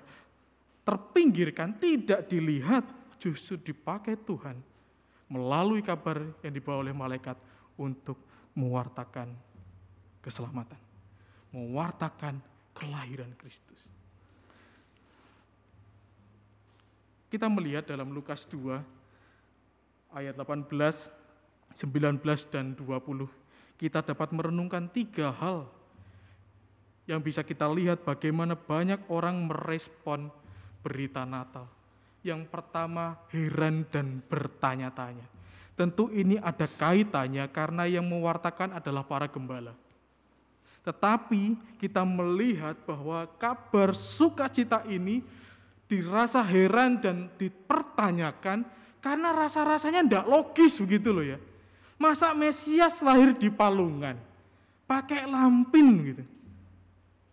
terpinggirkan, tidak dilihat, justru dipakai Tuhan melalui kabar yang dibawa oleh malaikat untuk mewartakan keselamatan, mewartakan kelahiran Kristus. Kita melihat dalam Lukas 2 ayat 18, 19 dan 20, kita dapat merenungkan tiga hal yang bisa kita lihat bagaimana banyak orang merespon berita Natal. Yang pertama, heran dan bertanya-tanya. Tentu ini ada kaitannya karena yang mewartakan adalah para gembala. Tetapi kita melihat bahwa kabar sukacita ini dirasa heran dan dipertanyakan karena rasa-rasanya tidak logis begitu loh ya. Masa Mesias lahir di palungan, pakai lampin gitu.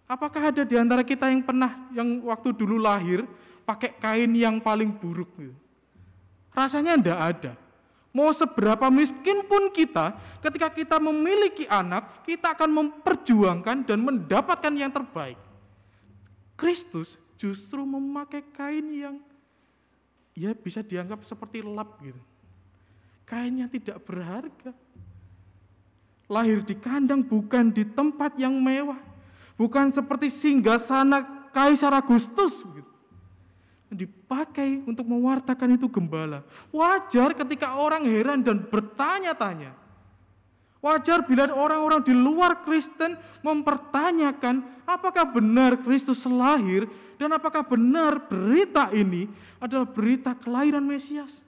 Apakah ada di antara kita yang pernah, yang waktu dulu lahir, pakai kain yang paling buruk? Rasanya enggak ada. Mau seberapa miskin pun kita, ketika kita memiliki anak, kita akan memperjuangkan dan mendapatkan yang terbaik. Kristus justru memakai kain yang ya bisa dianggap seperti lap gitu. Kain yang tidak berharga. Lahir di kandang, bukan di tempat yang mewah. Bukan seperti singgasana Kaisar Augustus. Dipakai untuk mewartakan itu gembala. Wajar ketika orang heran dan bertanya-tanya. Wajar bila orang-orang di luar Kristen mempertanyakan apakah benar Kristus lahir dan apakah benar berita ini adalah berita kelahiran Mesias.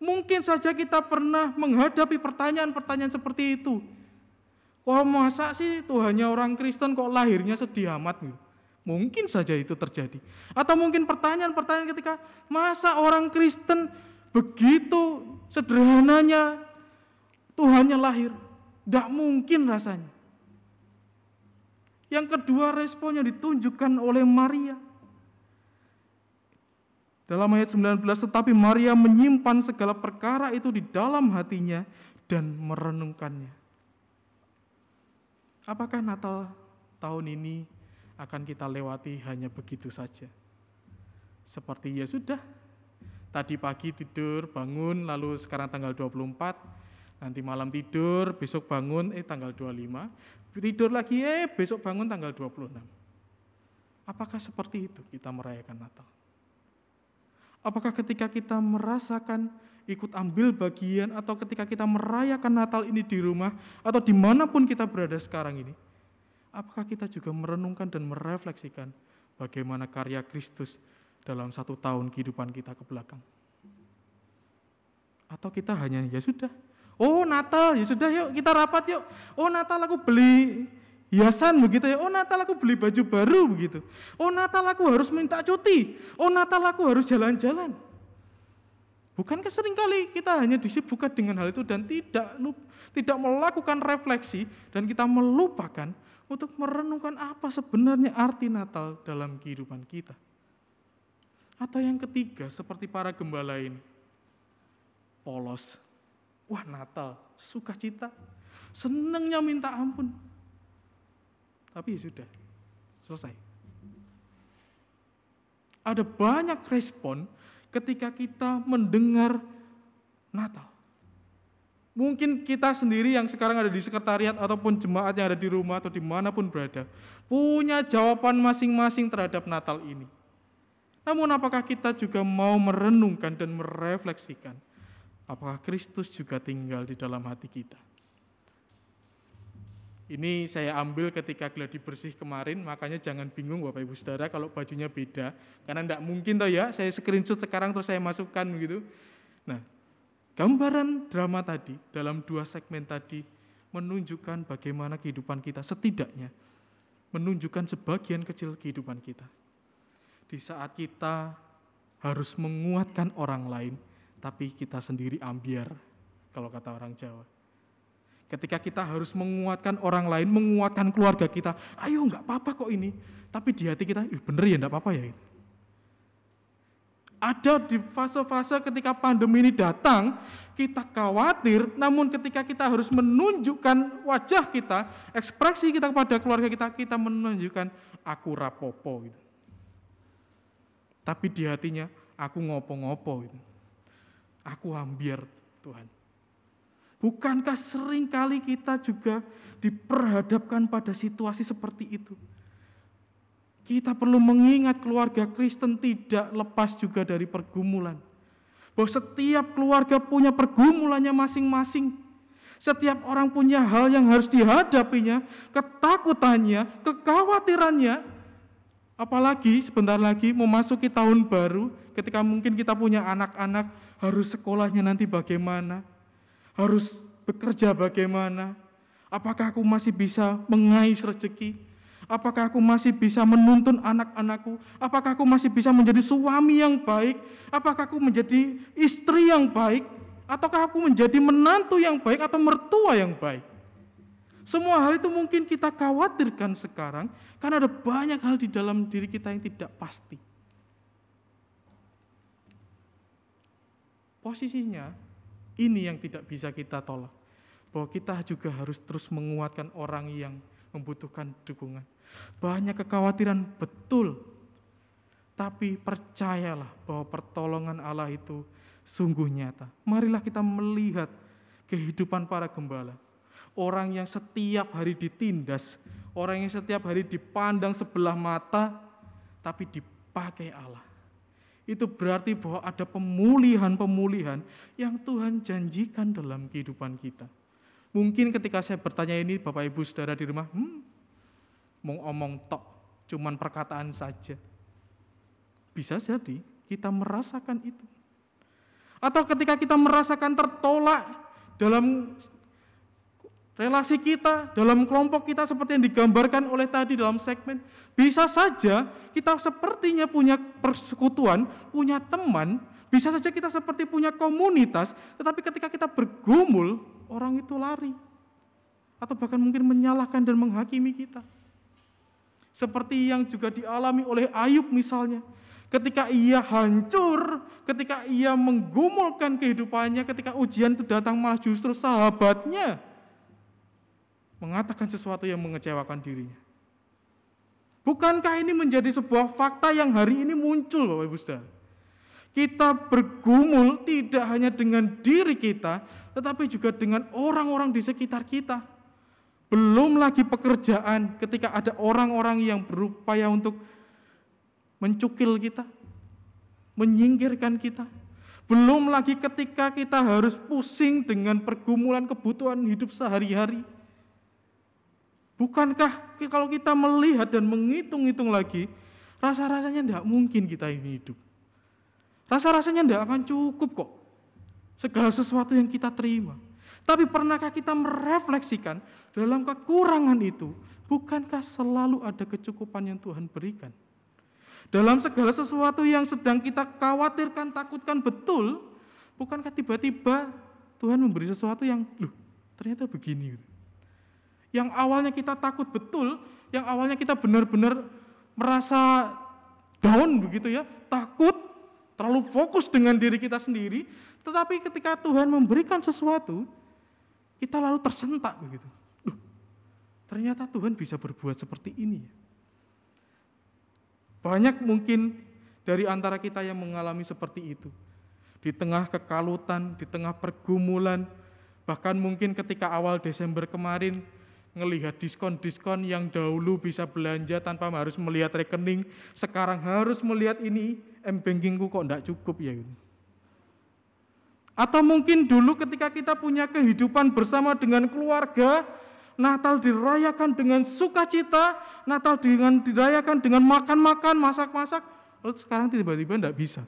Mungkin saja kita pernah menghadapi pertanyaan-pertanyaan seperti itu. Wah, masa sih Tuhannya orang Kristen kok lahirnya sedih amat? Mungkin saja itu terjadi. Atau mungkin pertanyaan-pertanyaan ketika masa orang Kristen begitu sederhananya Tuhannya lahir? Tidak mungkin rasanya. Yang kedua, responnya ditunjukkan oleh Maria. Dalam ayat 19, tetapi Maria menyimpan segala perkara itu di dalam hatinya dan merenungkannya. Apakah Natal tahun ini akan kita lewati hanya begitu saja? Seperti ya sudah, tadi pagi tidur, bangun, lalu sekarang tanggal 24, nanti malam tidur, besok bangun, tanggal 25, tidur lagi, besok bangun tanggal 26. Apakah seperti itu kita merayakan Natal? Apakah ketika kita merasakan ikut ambil bagian atau ketika kita merayakan Natal ini di rumah atau dimanapun kita berada sekarang ini, apakah kita juga merenungkan dan merefleksikan bagaimana karya Kristus dalam 1 tahun kehidupan kita ke belakang? Atau kita hanya ya sudah, oh Natal ya sudah, yuk kita rapat yuk, oh Natal aku beli hiasan begitu ya, oh Natal aku beli baju baru begitu, oh Natal aku harus minta cuti, oh Natal aku harus jalan-jalan. Bukankah seringkali kita hanya disibukkan dengan hal itu dan tidak melakukan refleksi dan kita melupakan untuk merenungkan apa sebenarnya arti Natal dalam kehidupan kita? Atau yang ketiga, seperti para gembala ini, polos. Wah, Natal, sukacita, senengnya minta ampun. Tapi sudah, selesai. Ada banyak respon ketika kita mendengar Natal. Mungkin kita sendiri yang sekarang ada di sekretariat ataupun jemaat yang ada di rumah atau dimanapun berada, punya jawaban masing-masing terhadap Natal ini. Namun apakah kita juga mau merenungkan dan merefleksikan? Apakah Kristus juga tinggal di dalam hati kita? Ini saya ambil ketika gladi bersih kemarin, makanya jangan bingung Bapak Ibu Saudara kalau bajunya beda, karena tidak mungkin toh ya, saya screenshot sekarang terus saya masukkan begitu. Nah, gambaran drama tadi dalam dua segmen tadi menunjukkan bagaimana kehidupan kita, setidaknya menunjukkan sebagian kecil kehidupan kita. Di saat kita harus menguatkan orang lain, tapi kita sendiri ambyar, kalau kata orang Jawa. Ketika kita harus menguatkan orang lain, menguatkan keluarga kita, ayo enggak apa-apa kok ini. Tapi di hati kita, bener ya enggak apa-apa ya. Ada di fase-fase ketika pandemi ini datang, kita khawatir, namun ketika kita harus menunjukkan wajah kita, ekspresi kita kepada keluarga kita, kita menunjukkan aku rapopo gitu. Tapi di hatinya, aku ngopo-ngopo gitu. Aku ambyar Tuhan. Bukankah seringkali kita juga diperhadapkan pada situasi seperti itu? Kita perlu mengingat keluarga Kristen tidak lepas juga dari pergumulan. Bahwa setiap keluarga punya pergumulannya masing-masing. Setiap orang punya hal yang harus dihadapinya, ketakutannya, kekhawatirannya. Apalagi sebentar lagi memasuki tahun baru, ketika mungkin kita punya anak-anak, harus sekolahnya nanti bagaimana? Harus bekerja bagaimana? Apakah aku masih bisa mengais rezeki? Apakah aku masih bisa menuntun anak-anakku? Apakah aku masih bisa menjadi suami yang baik? Apakah aku menjadi istri yang baik? Ataukah aku menjadi menantu yang baik atau mertua yang baik? Semua hal itu mungkin kita khawatirkan sekarang karena ada banyak hal di dalam diri kita yang tidak pasti. Posisinya ini yang tidak bisa kita tolak. Bahwa kita juga harus terus menguatkan orang yang membutuhkan dukungan. Banyak kekhawatiran, betul. Tapi percayalah bahwa pertolongan Allah itu sungguh nyata. Marilah kita melihat kehidupan para gembala. Orang yang setiap hari ditindas, orang yang setiap hari dipandang sebelah mata, tapi dipakai Allah. Itu berarti bahwa ada pemulihan-pemulihan yang Tuhan janjikan dalam kehidupan kita. Mungkin ketika saya bertanya ini, Bapak Ibu Saudara di rumah, mau omong tok, cuman perkataan saja. Bisa jadi kita merasakan itu. Atau ketika kita merasakan tertolak dalam relasi kita, dalam kelompok kita seperti yang digambarkan oleh tadi dalam segmen, bisa saja kita sepertinya punya persekutuan, punya teman, bisa saja kita seperti punya komunitas, tetapi ketika kita bergumul, orang itu lari. Atau bahkan mungkin menyalahkan dan menghakimi kita. Seperti yang juga dialami oleh Ayub misalnya. Ketika ia hancur, ketika ia menggumulkan kehidupannya, ketika ujian itu datang malah justru sahabatnya mengatakan sesuatu yang mengecewakan dirinya. Bukankah ini menjadi sebuah fakta yang hari ini muncul, Bapak Ibu Saudara? Kita bergumul tidak hanya dengan diri kita, tetapi juga dengan orang-orang di sekitar kita. Belum lagi pekerjaan ketika ada orang-orang yang berupaya untuk mencukil kita, menyingkirkan kita. Belum lagi ketika kita harus pusing dengan pergumulan kebutuhan hidup sehari-hari. Bukankah kalau kita melihat dan menghitung-hitung lagi, rasa-rasanya tidak mungkin kita ini hidup. Rasa-rasanya tidak akan cukup kok, segala sesuatu yang kita terima. Tapi pernahkah kita merefleksikan dalam kekurangan itu, bukankah selalu ada kecukupan yang Tuhan berikan? Dalam segala sesuatu yang sedang kita khawatirkan, takutkan betul, bukankah tiba-tiba Tuhan memberi sesuatu yang, ternyata begini gitu. Yang awalnya kita takut betul, yang awalnya kita benar-benar merasa down begitu ya, takut, terlalu fokus dengan diri kita sendiri, tetapi ketika Tuhan memberikan sesuatu, kita lalu tersentak begitu. Duh, ternyata Tuhan bisa berbuat seperti ini ya. Banyak mungkin dari antara kita yang mengalami seperti itu. Di tengah kekalutan, di tengah pergumulan, bahkan mungkin ketika awal Desember kemarin, ngelihat diskon-diskon yang dahulu bisa belanja tanpa harus melihat rekening, sekarang harus melihat ini, m-bankingku kok enggak cukup ya ini. Atau mungkin dulu ketika kita punya kehidupan bersama dengan keluarga, Natal dirayakan dengan sukacita, Natal dirayakan dengan makan-makan, masak-masak, lalu sekarang tiba-tiba enggak bisa.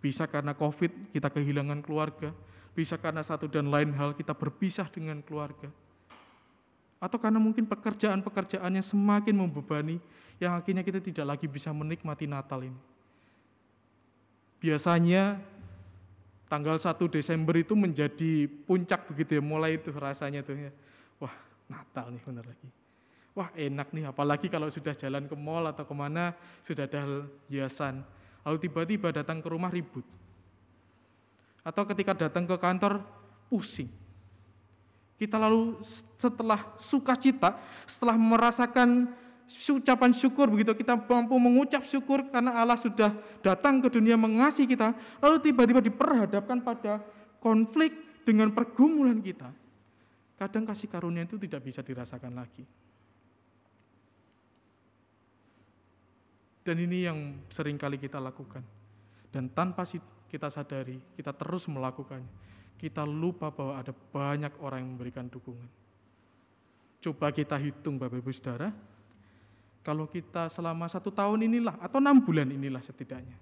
Bisa karena COVID kita kehilangan keluarga, bisa karena satu dan lain hal kita berpisah dengan keluarga. Atau karena mungkin pekerjaan-pekerjaan yang semakin membebani, yang akhirnya kita tidak lagi bisa menikmati Natal ini. Biasanya tanggal 1 Desember itu menjadi puncak begitu ya, mulai itu rasanya tuh ya. Wah, Natal nih benar lagi. Wah, enak nih, apalagi kalau sudah jalan ke mall atau kemana, sudah ada hiasan. Lalu tiba-tiba datang ke rumah ribut. Atau ketika datang ke kantor, pusing. Kita lalu setelah sukacita, setelah merasakan ucapan syukur begitu, kita mampu mengucap syukur karena Allah sudah datang ke dunia mengasihi kita, lalu tiba-tiba diperhadapkan pada konflik dengan pergumulan kita. Kadang kasih karunia itu tidak bisa dirasakan lagi. Dan ini yang seringkali kita lakukan. Dan tanpa kita sadari, kita terus melakukannya. Kita lupa bahwa ada banyak orang yang memberikan dukungan. Coba kita hitung Bapak Ibu Saudara, kalau kita selama 1 tahun inilah, atau 6 bulan inilah setidaknya.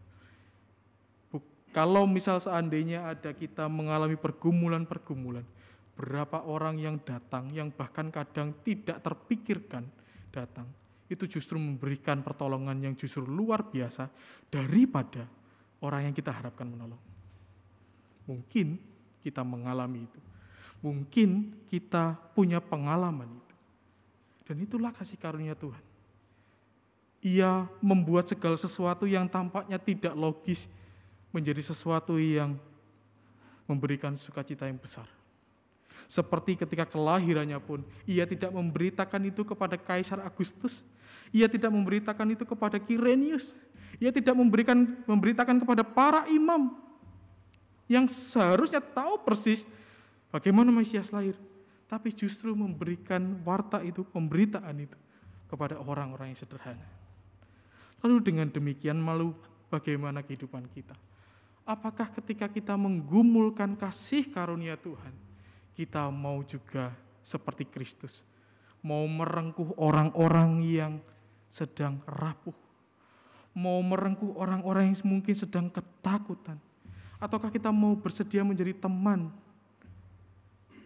Kalau misal seandainya ada kita mengalami pergumulan-pergumulan, berapa orang yang datang, yang bahkan kadang tidak terpikirkan datang, itu justru memberikan pertolongan yang justru luar biasa daripada orang yang kita harapkan menolong. Mungkin kita mengalami itu. Mungkin kita punya pengalaman itu. Dan itulah kasih karunia Tuhan. Ia membuat segala sesuatu yang tampaknya tidak logis menjadi sesuatu yang memberikan sukacita yang besar. Seperti ketika kelahirannya pun, ia tidak memberitakan itu kepada Kaisar Augustus, ia tidak memberitakan itu kepada Kirenius, ia tidak memberitakan kepada para imam, yang seharusnya tahu persis bagaimana Mesias lahir, tapi justru memberikan warta itu, pemberitaan itu kepada orang-orang yang sederhana. Lalu dengan demikian malu bagaimana kehidupan kita? Apakah ketika kita menggumulkan kasih karunia Tuhan, kita mau juga seperti Kristus, mau merengkuh orang-orang yang sedang rapuh, mau merengkuh orang-orang yang mungkin sedang ketakutan, ataukah kita mau bersedia menjadi teman,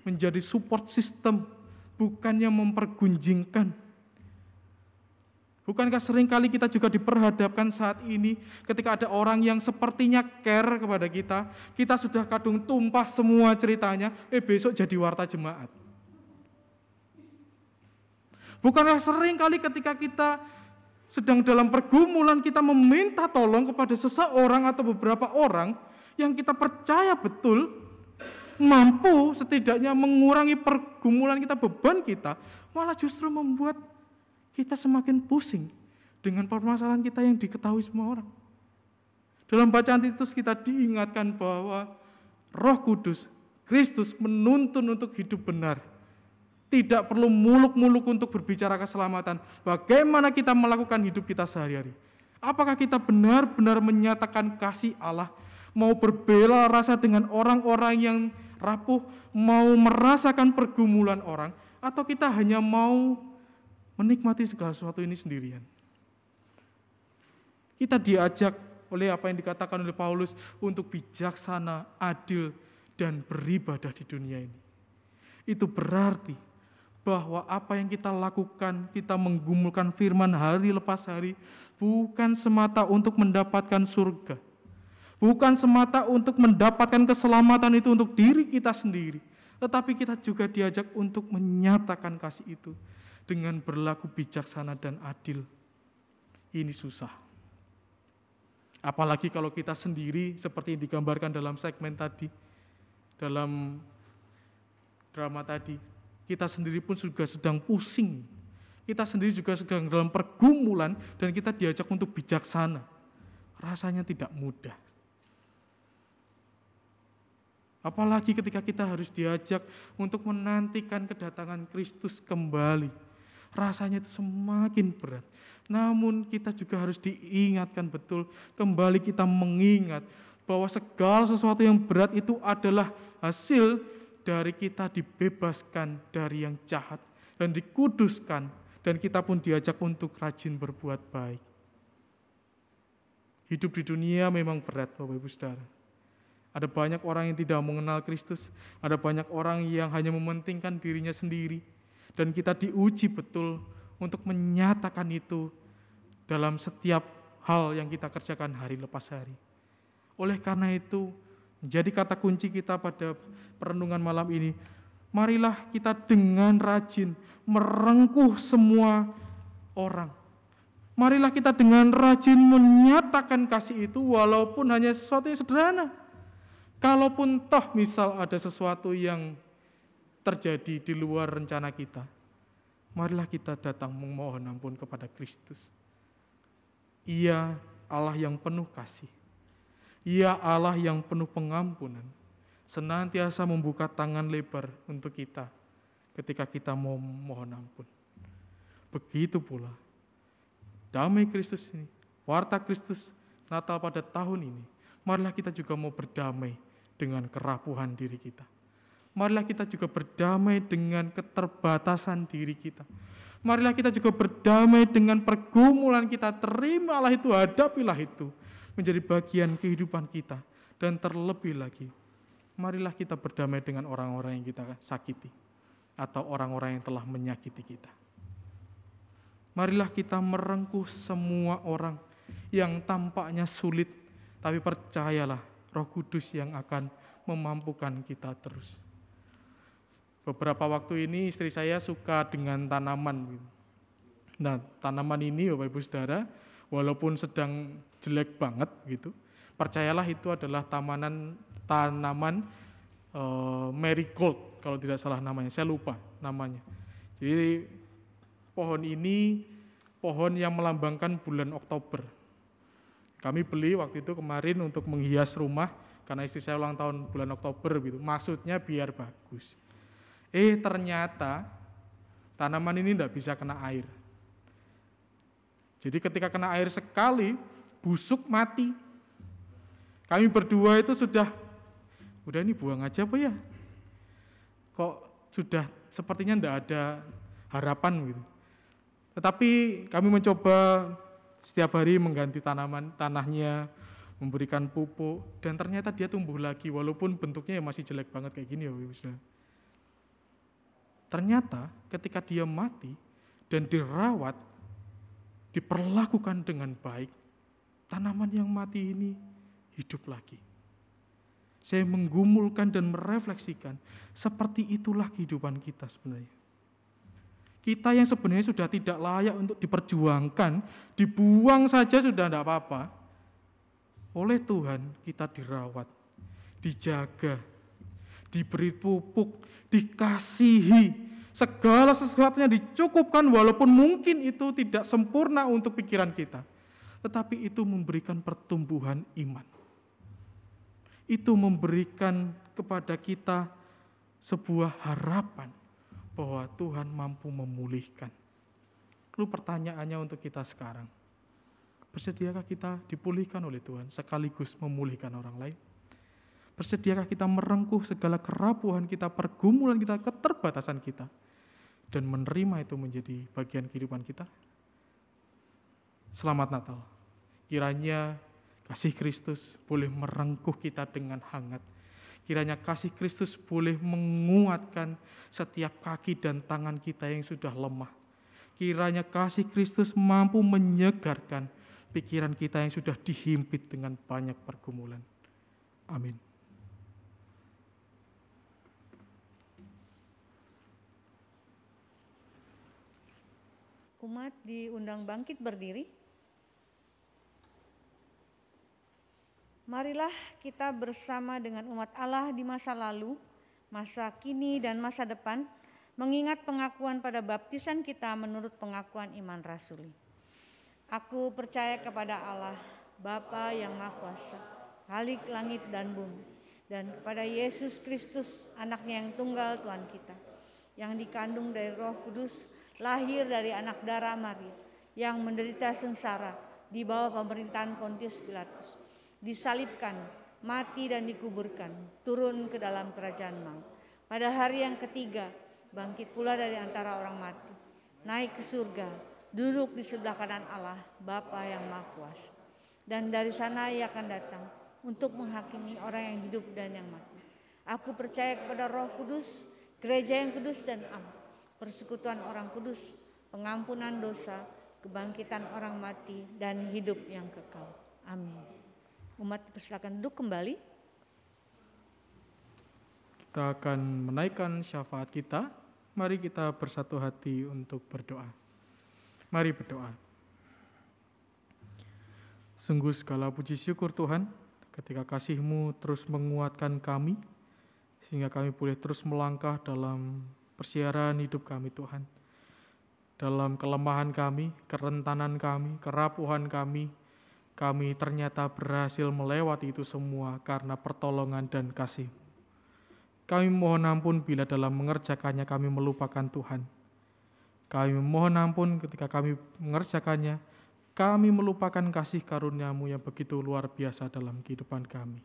menjadi support system, bukannya mempergunjingkan? Bukankah seringkali kita juga diperhadapkan saat ini ketika ada orang yang sepertinya care kepada kita, kita sudah kadung tumpah semua ceritanya, besok jadi warta jemaat. Bukankah seringkali ketika kita sedang dalam pergumulan, kita meminta tolong kepada seseorang atau beberapa orang, yang kita percaya betul mampu setidaknya mengurangi pergumulan kita, beban kita, malah justru membuat kita semakin pusing dengan permasalahan kita yang diketahui semua orang. Dalam bacaan Titus kita diingatkan bahwa Roh Kudus, Kristus menuntun untuk hidup benar. Tidak perlu muluk-muluk untuk berbicara keselamatan. Bagaimana kita melakukan hidup kita sehari-hari? Apakah kita benar-benar menyatakan kasih Allah? Mau berbela rasa dengan orang-orang yang rapuh, mau merasakan pergumulan orang, atau kita hanya mau menikmati segala sesuatu ini sendirian? Kita diajak oleh apa yang dikatakan oleh Paulus untuk bijaksana, adil, dan beribadah di dunia ini. Itu berarti bahwa apa yang kita lakukan, kita menggumulkan firman hari lepas hari, bukan semata untuk mendapatkan surga. Bukan semata untuk mendapatkan keselamatan itu untuk diri kita sendiri. Tetapi kita juga diajak untuk menyatakan kasih itu dengan berlaku bijaksana dan adil. Ini susah. Apalagi kalau kita sendiri seperti yang digambarkan dalam segmen tadi, dalam drama tadi, kita sendiri pun juga sedang pusing. Kita sendiri juga sedang dalam pergumulan dan kita diajak untuk bijaksana. Rasanya tidak mudah. Apalagi ketika kita harus diajak untuk menantikan kedatangan Kristus kembali. Rasanya itu semakin berat. Namun kita juga harus diingatkan betul, kembali kita mengingat bahwa segala sesuatu yang berat itu adalah hasil dari kita dibebaskan dari yang jahat dan dikuduskan, dan kita pun diajak untuk rajin berbuat baik. Hidup di dunia memang berat, Bapak Ibu Saudara. Ada banyak orang yang tidak mengenal Kristus, ada banyak orang yang hanya mementingkan dirinya sendiri. Dan kita diuji betul untuk menyatakan itu dalam setiap hal yang kita kerjakan hari lepas hari. Oleh karena itu, menjadi kata kunci kita pada perenungan malam ini, marilah kita dengan rajin merengkuh semua orang. Marilah kita dengan rajin menyatakan kasih itu walaupun hanya sesuatu yang sederhana. Kalaupun toh misal ada sesuatu yang terjadi di luar rencana kita, marilah kita datang memohon ampun kepada Kristus. Ia Allah yang penuh kasih. Ia Allah yang penuh pengampunan, senantiasa membuka tangan lebar untuk kita ketika kita mau memohon ampun. Begitu pula damai Kristus ini, warta Kristus Natal pada tahun ini, marilah kita juga mau berdamai dengan kerapuhan diri kita. Marilah kita juga berdamai dengan keterbatasan diri kita. Marilah kita juga berdamai dengan pergumulan kita. Terimalah itu, hadapilah itu. Menjadi bagian kehidupan kita. Dan terlebih lagi, marilah kita berdamai dengan orang-orang yang kita sakiti. Atau orang-orang yang telah menyakiti kita. Marilah kita merengkuh semua orang yang tampaknya sulit. Tapi percayalah, Roh Kudus yang akan memampukan kita terus. Beberapa waktu ini istri saya suka dengan tanaman. Nah, tanaman ini Bapak Ibu Saudara, walaupun sedang jelek banget gitu, percayalah itu adalah tanaman marigold kalau tidak salah namanya. Saya lupa namanya. Jadi pohon ini pohon yang melambangkan bulan Oktober. Kami beli waktu itu kemarin untuk menghias rumah karena istri saya ulang tahun bulan Oktober gitu. Maksudnya biar bagus. Ternyata tanaman ini tidak bisa kena air. Jadi ketika kena air sekali, busuk mati. Kami berdua itu udah ini buang aja apa ya? Kok sudah sepertinya tidak ada harapan gitu. Tetapi kami mencoba setiap hari mengganti tanaman, tanahnya, memberikan pupuk, dan ternyata dia tumbuh lagi walaupun bentuknya masih jelek banget kayak gini ya Bapak Ibu Saudara. Ternyata ketika dia mati dan dirawat, diperlakukan dengan baik, tanaman yang mati ini hidup lagi. Saya menggumulkan dan merefleksikan, seperti itulah kehidupan kita sebenarnya. Kita yang sebenarnya sudah tidak layak untuk diperjuangkan, dibuang saja sudah tidak apa-apa. Oleh Tuhan kita dirawat, dijaga, diberi pupuk, dikasihi, segala sesuatunya dicukupkan walaupun mungkin itu tidak sempurna untuk pikiran kita. Tetapi itu memberikan pertumbuhan iman. Itu memberikan kepada kita sebuah harapan bahwa Tuhan mampu memulihkan. Lalu pertanyaannya untuk kita sekarang, bersediakah kita dipulihkan oleh Tuhan sekaligus memulihkan orang lain? Bersediakah kita merengkuh segala kerapuhan kita, pergumulan kita, keterbatasan kita, dan menerima itu menjadi bagian kehidupan kita? Selamat Natal. Kiranya kasih Kristus boleh merengkuh kita dengan hangat. Kiranya kasih Kristus boleh menguatkan setiap kaki dan tangan kita yang sudah lemah. Kiranya kasih Kristus mampu menyegarkan pikiran kita yang sudah dihimpit dengan banyak pergumulan. Amin. Umat diundang bangkit berdiri. Marilah kita bersama dengan umat Allah di masa lalu, masa kini dan masa depan, mengingat pengakuan pada baptisan kita menurut pengakuan iman rasuli. Aku percaya kepada Allah, Bapa yang Maha Kuasa, Khalik langit dan bumi, dan kepada Yesus Kristus, anaknya yang tunggal Tuhan kita, yang dikandung dari Roh Kudus, lahir dari anak darah Maria, yang menderita sengsara di bawah pemerintahan Pontius Pilatus, disalibkan, mati dan dikuburkan, turun ke dalam kerajaan maut. Pada hari yang ketiga, bangkit pula dari antara orang mati, naik ke surga, duduk di sebelah kanan Allah, Bapa yang Maha Kuasa. Dan dari sana ia akan datang untuk menghakimi orang yang hidup dan yang mati. Aku percaya kepada Roh Kudus, Gereja yang kudus dan am, persekutuan orang kudus, pengampunan dosa, kebangkitan orang mati, dan hidup yang kekal. Amin. Umat silakan duduk kembali. Kita akan menaikkan syafaat kita. Mari kita bersatu hati untuk berdoa. Mari berdoa. Sungguh segala puji syukur Tuhan, ketika kasih-Mu terus menguatkan kami, sehingga kami boleh terus melangkah dalam persiaran hidup kami Tuhan. Dalam kelemahan kami, kerentanan kami, kerapuhan kami, kami ternyata berhasil melewati itu semua karena pertolongan dan kasih. Kami mohon ampun bila dalam mengerjakannya kami melupakan Tuhan. Kami mohon ampun ketika kami mengerjakannya, kami melupakan kasih karunia-Mu yang begitu luar biasa dalam kehidupan kami.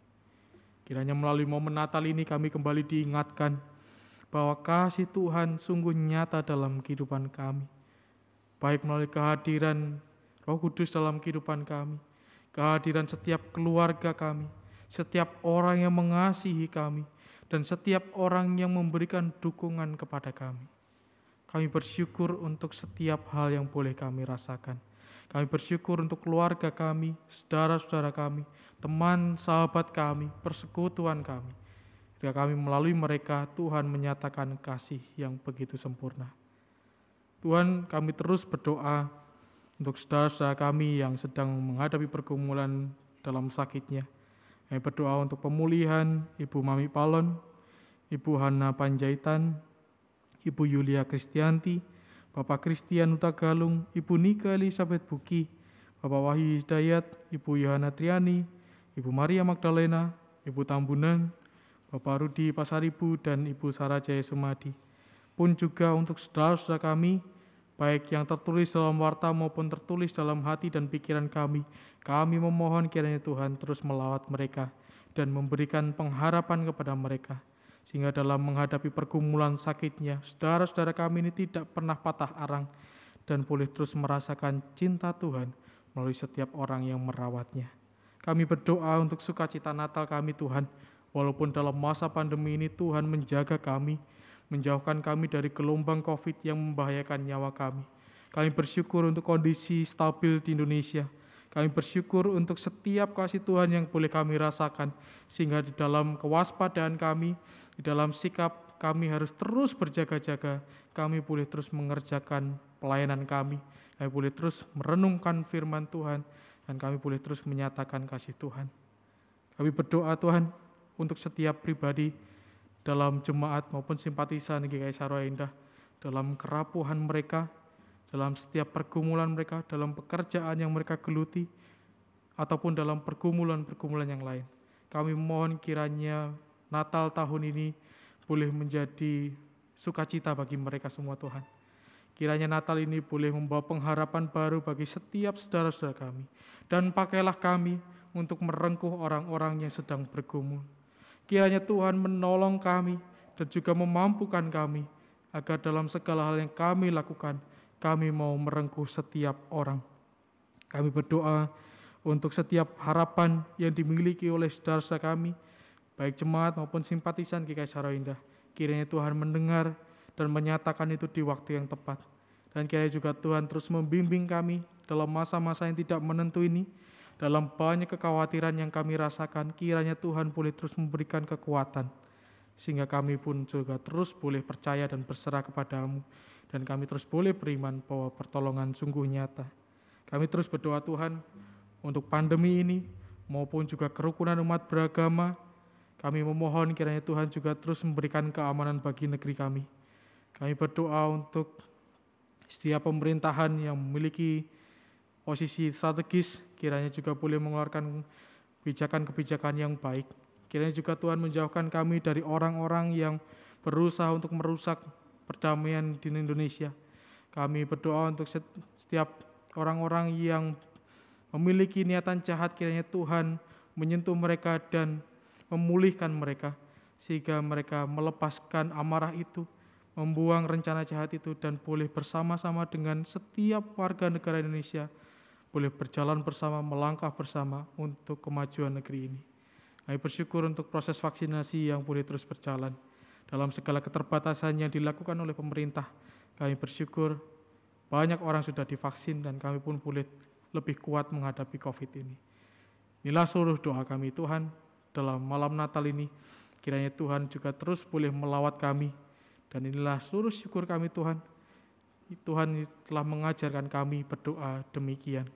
Kiranya melalui momen Natal ini kami kembali diingatkan bahwa kasih Tuhan sungguh nyata dalam kehidupan kami. Baik melalui kehadiran Roh Kudus dalam kehidupan kami, kehadiran setiap keluarga kami, setiap orang yang mengasihi kami, dan setiap orang yang memberikan dukungan kepada kami. Kami bersyukur untuk setiap hal yang boleh kami rasakan. Kami bersyukur untuk keluarga kami, saudara-saudara kami, teman, sahabat kami, persekutuan kami. Jika kami melalui mereka, Tuhan menyatakan kasih yang begitu sempurna. Tuhan, kami terus berdoa untuk saudara-saudara kami yang sedang menghadapi pergumulan dalam sakitnya. Kami berdoa untuk pemulihan Ibu Mami Palon, Ibu Hanna Panjaitan, Ibu Yulia Kristianti, Bapak Kristian Utagalung, Ibu Nika Elisabeth Buki, Bapak Wahyu Hidayat, Ibu Johana Triani, Ibu Maria Magdalena, Ibu Tambunan, Bapak Rudi Pasaribu, dan Ibu Sarah Jaya Semadi. Pun juga untuk saudara-saudara kami, baik yang tertulis dalam warta maupun tertulis dalam hati dan pikiran kami, kami memohon kiranya Tuhan terus melawat mereka dan memberikan pengharapan kepada mereka. Sehingga dalam menghadapi pergumulan sakitnya, saudara-saudara kami ini tidak pernah patah arang dan boleh terus merasakan cinta Tuhan melalui setiap orang yang merawatnya. Kami berdoa untuk sukacita Natal kami Tuhan, walaupun dalam masa pandemi ini Tuhan menjaga kami, menjauhkan kami dari gelombang COVID yang membahayakan nyawa kami. Kami bersyukur untuk kondisi stabil di Indonesia. Kami bersyukur untuk setiap kasih Tuhan yang boleh kami rasakan, sehingga di dalam kewaspadaan kami, di dalam sikap kami harus terus berjaga-jaga, kami boleh terus mengerjakan pelayanan kami, kami boleh terus merenungkan firman Tuhan, dan kami boleh terus menyatakan kasih Tuhan. Kami berdoa Tuhan untuk setiap pribadi, dalam jemaat maupun simpatisan GKI Sarua Indah, dalam kerapuhan mereka, dalam setiap pergumulan mereka, dalam pekerjaan yang mereka geluti, ataupun dalam pergumulan-pergumulan yang lain. Kami mohon kiranya Natal tahun ini boleh menjadi sukacita bagi mereka semua Tuhan. Kiranya Natal ini boleh membawa pengharapan baru bagi setiap saudara-saudara kami. Dan pakailah kami untuk merengkuh orang-orang yang sedang bergumul. Kiranya Tuhan menolong kami dan juga memampukan kami agar dalam segala hal yang kami lakukan, kami mau merengkuh setiap orang. Kami berdoa untuk setiap harapan yang dimiliki oleh saudara-saudara kami, baik jemaat maupun simpatisan GKI Sarua Indah. Kiranya Tuhan mendengar dan menyatakan itu di waktu yang tepat. Dan kiranya juga Tuhan terus membimbing kami dalam masa-masa yang tidak menentu ini, dalam banyak kekhawatiran yang kami rasakan, kiranya Tuhan boleh terus memberikan kekuatan. Sehingga kami pun juga terus boleh percaya dan berserah kepada-Mu. Dan kami terus boleh beriman bahwa pertolongan sungguh nyata. Kami terus berdoa Tuhan untuk pandemi ini, maupun juga kerukunan umat beragama, kami memohon kiranya Tuhan juga terus memberikan keamanan bagi negeri kami. Kami berdoa untuk setiap pemerintahan yang memiliki posisi strategis, kiranya juga boleh mengeluarkan kebijakan-kebijakan yang baik. Kiranya juga Tuhan menjauhkan kami dari orang-orang yang berusaha untuk merusak perdamaian di Indonesia. Kami berdoa untuk setiap orang-orang yang memiliki niatan jahat, kiranya Tuhan menyentuh mereka dan memulihkan mereka, sehingga mereka melepaskan amarah itu, membuang rencana jahat itu, dan boleh bersama-sama dengan setiap warga negara Indonesia, boleh berjalan bersama, melangkah bersama untuk kemajuan negeri ini. Kami bersyukur untuk proses vaksinasi yang boleh terus berjalan. Dalam segala keterbatasan yang dilakukan oleh pemerintah, kami bersyukur banyak orang sudah divaksin dan kami pun boleh lebih kuat menghadapi COVID ini. Inilah seluruh doa kami Tuhan dalam malam Natal ini. Kiranya Tuhan juga terus boleh melawat kami. Dan inilah seluruh syukur kami Tuhan. Tuhan telah mengajarkan kami berdoa demikian.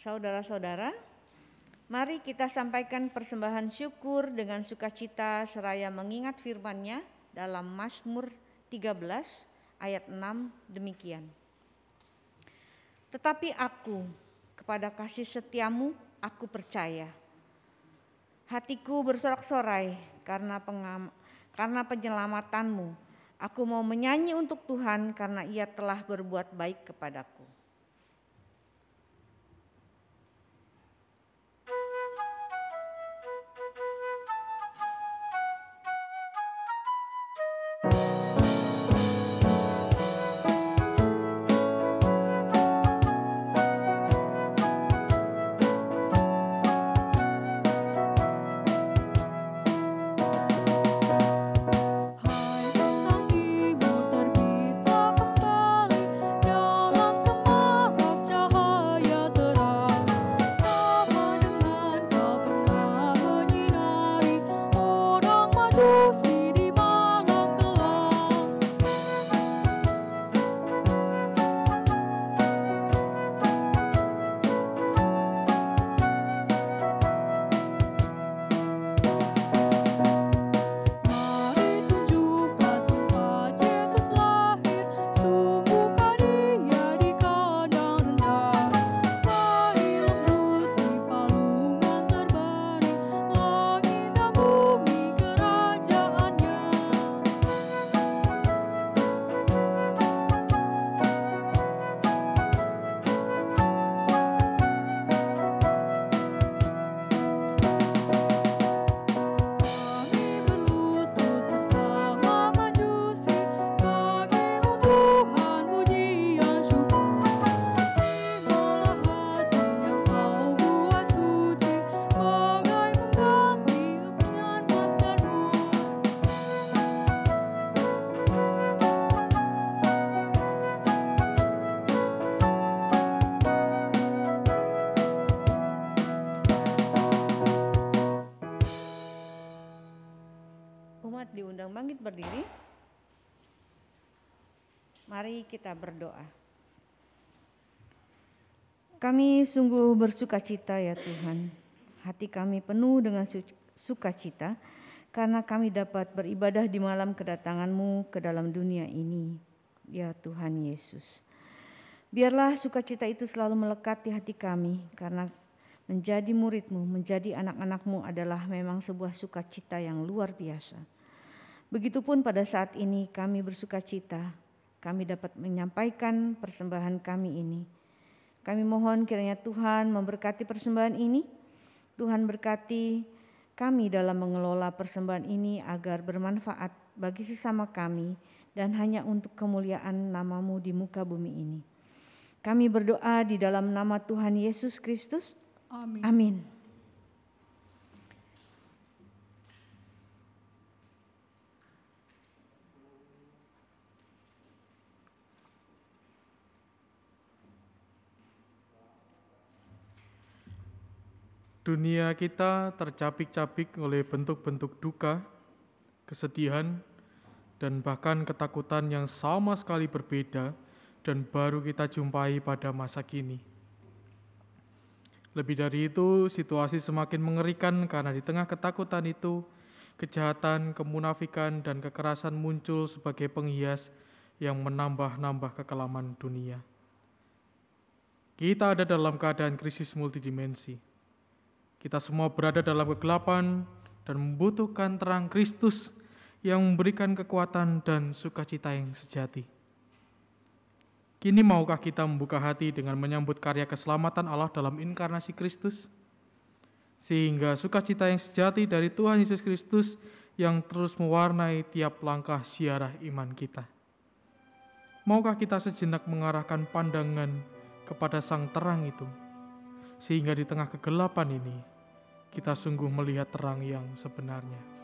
Saudara-saudara, mari kita sampaikan persembahan syukur dengan sukacita seraya mengingat firman-Nya dalam Mazmur 13 ayat 6 demikian. Tetapi aku, kepada kasih setiamu aku percaya. Hatiku bersorak-sorai karena penyelamatanmu. Aku mau menyanyi untuk Tuhan karena Ia telah berbuat baik kepadaku. Semua berdiri. Mari kita berdoa. Kami sungguh bersukacita ya Tuhan. Hati kami penuh dengan sukacita karena kami dapat beribadah di malam kedatangan-Mu ke dalam dunia ini. Ya Tuhan Yesus. Biarlah sukacita itu selalu melekat di hati kami karena menjadi murid-Mu, menjadi anak-anak-Mu adalah memang sebuah sukacita yang luar biasa. Begitupun pada saat ini kami bersukacita, kami dapat menyampaikan persembahan kami ini. Kami mohon kiranya Tuhan memberkati persembahan ini, Tuhan berkati kami dalam mengelola persembahan ini agar bermanfaat bagi sesama kami dan hanya untuk kemuliaan nama-Mu di muka bumi ini. Kami berdoa di dalam nama Tuhan Yesus Kristus. Amin. Amin. Dunia kita tercapik-capik oleh bentuk-bentuk duka, kesedihan, dan bahkan ketakutan yang sama sekali berbeda dan baru kita jumpai pada masa kini. Lebih dari itu, situasi semakin mengerikan karena di tengah ketakutan itu, kejahatan, kemunafikan, dan kekerasan muncul sebagai penghias yang menambah-nambah kekelaman dunia. Kita ada dalam keadaan krisis multidimensi. Kita semua berada dalam kegelapan dan membutuhkan terang Kristus yang memberikan kekuatan dan sukacita yang sejati. Kini maukah kita membuka hati dengan menyambut karya keselamatan Allah dalam inkarnasi Kristus? Sehingga sukacita yang sejati dari Tuhan Yesus Kristus yang terus mewarnai tiap langkah siarah iman kita. Maukah kita sejenak mengarahkan pandangan kepada sang terang itu? Sehingga di tengah kegelapan ini, kita sungguh melihat terang yang sebenarnya.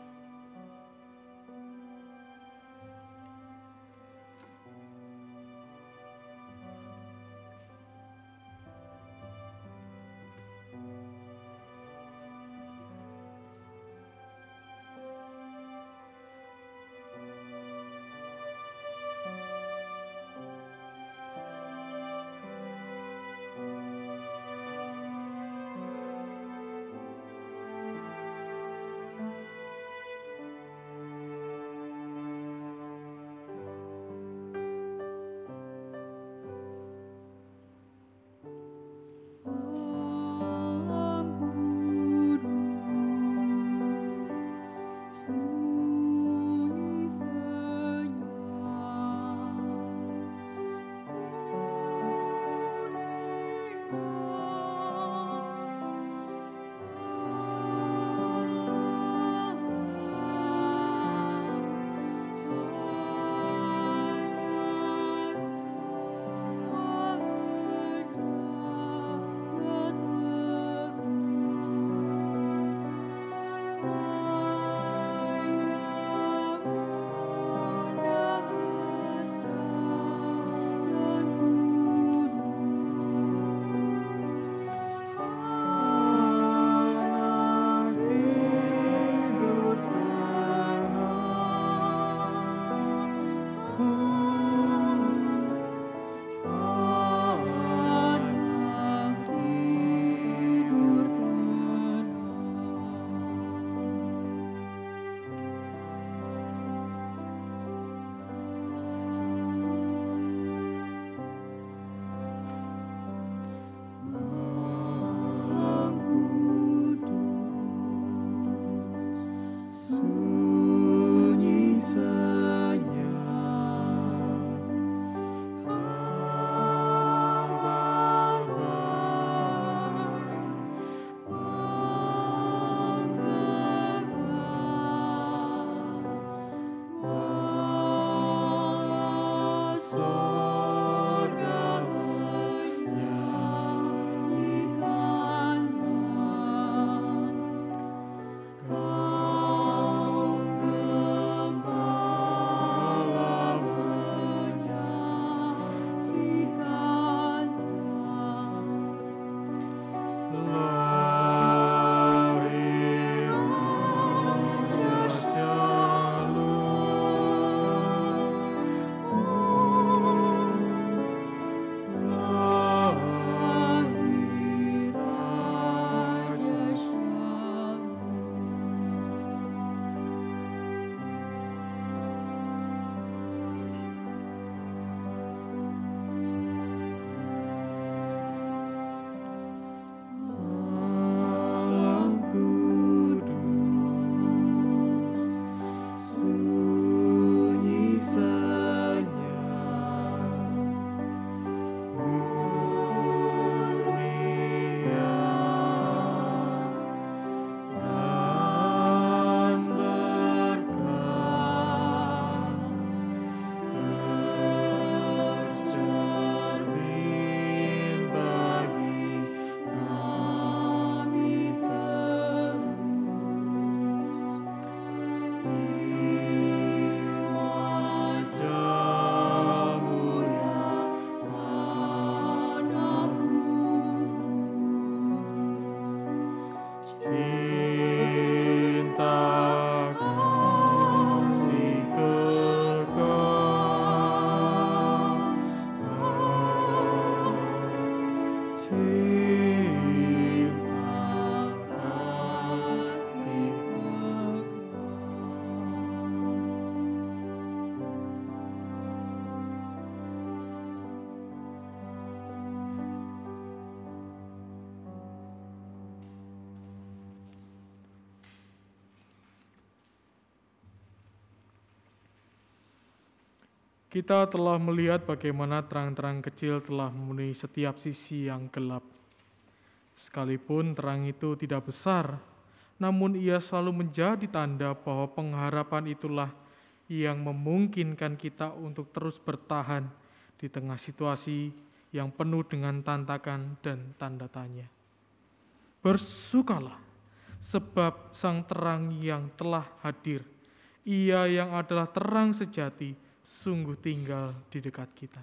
Kita telah melihat bagaimana terang-terang kecil telah memenuhi setiap sisi yang gelap. Sekalipun terang itu tidak besar, namun ia selalu menjadi tanda bahwa pengharapan itulah yang memungkinkan kita untuk terus bertahan di tengah situasi yang penuh dengan tantangan dan tanda tanya. Bersukalah, sebab sang terang yang telah hadir, ia yang adalah terang sejati, sungguh tinggal di dekat kita.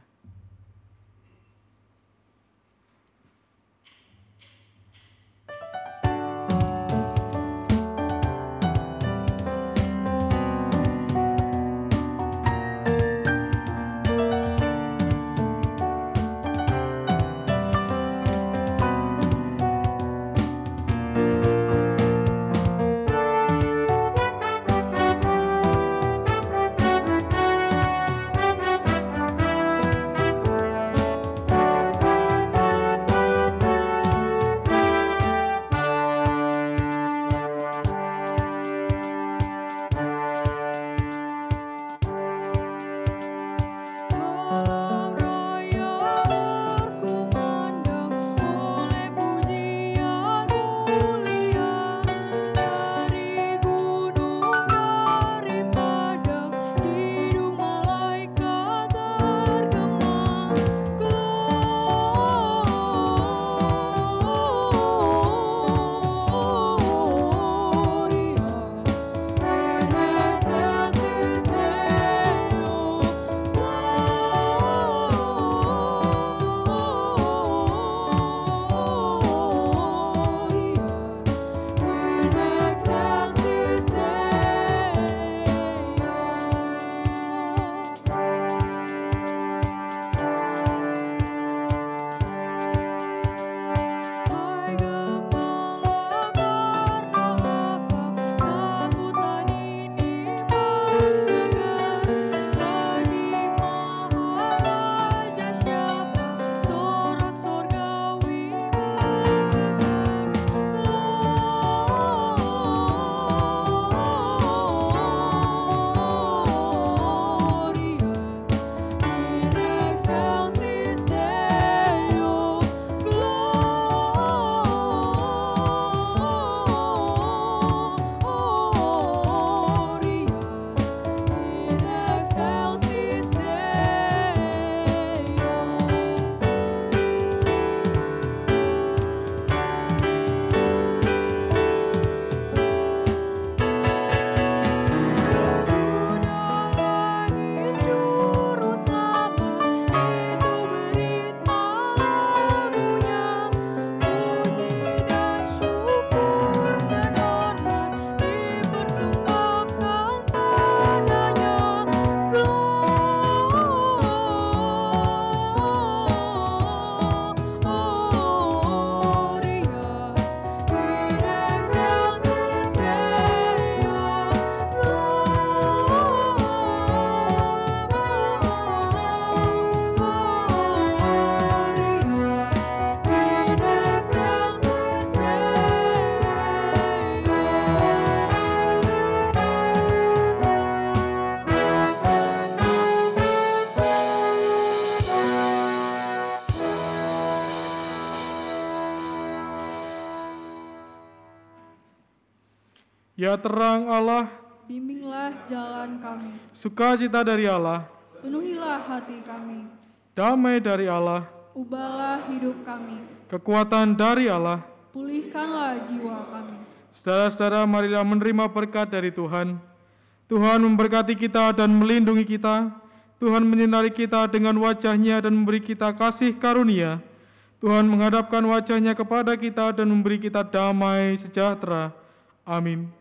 Ya terang Allah, bimbinglah jalan kami. Sukacita dari Allah, penuhilah hati kami. Damai dari Allah, ubahlah hidup kami. Kekuatan dari Allah, pulihkanlah jiwa kami. Saudara-saudara, marilah menerima berkat dari Tuhan. Tuhan memberkati kita dan melindungi kita. Tuhan menyinari kita dengan wajah-Nya dan memberi kita kasih karunia. Tuhan menghadapkan wajah-Nya kepada kita dan memberi kita damai sejahtera. Amin.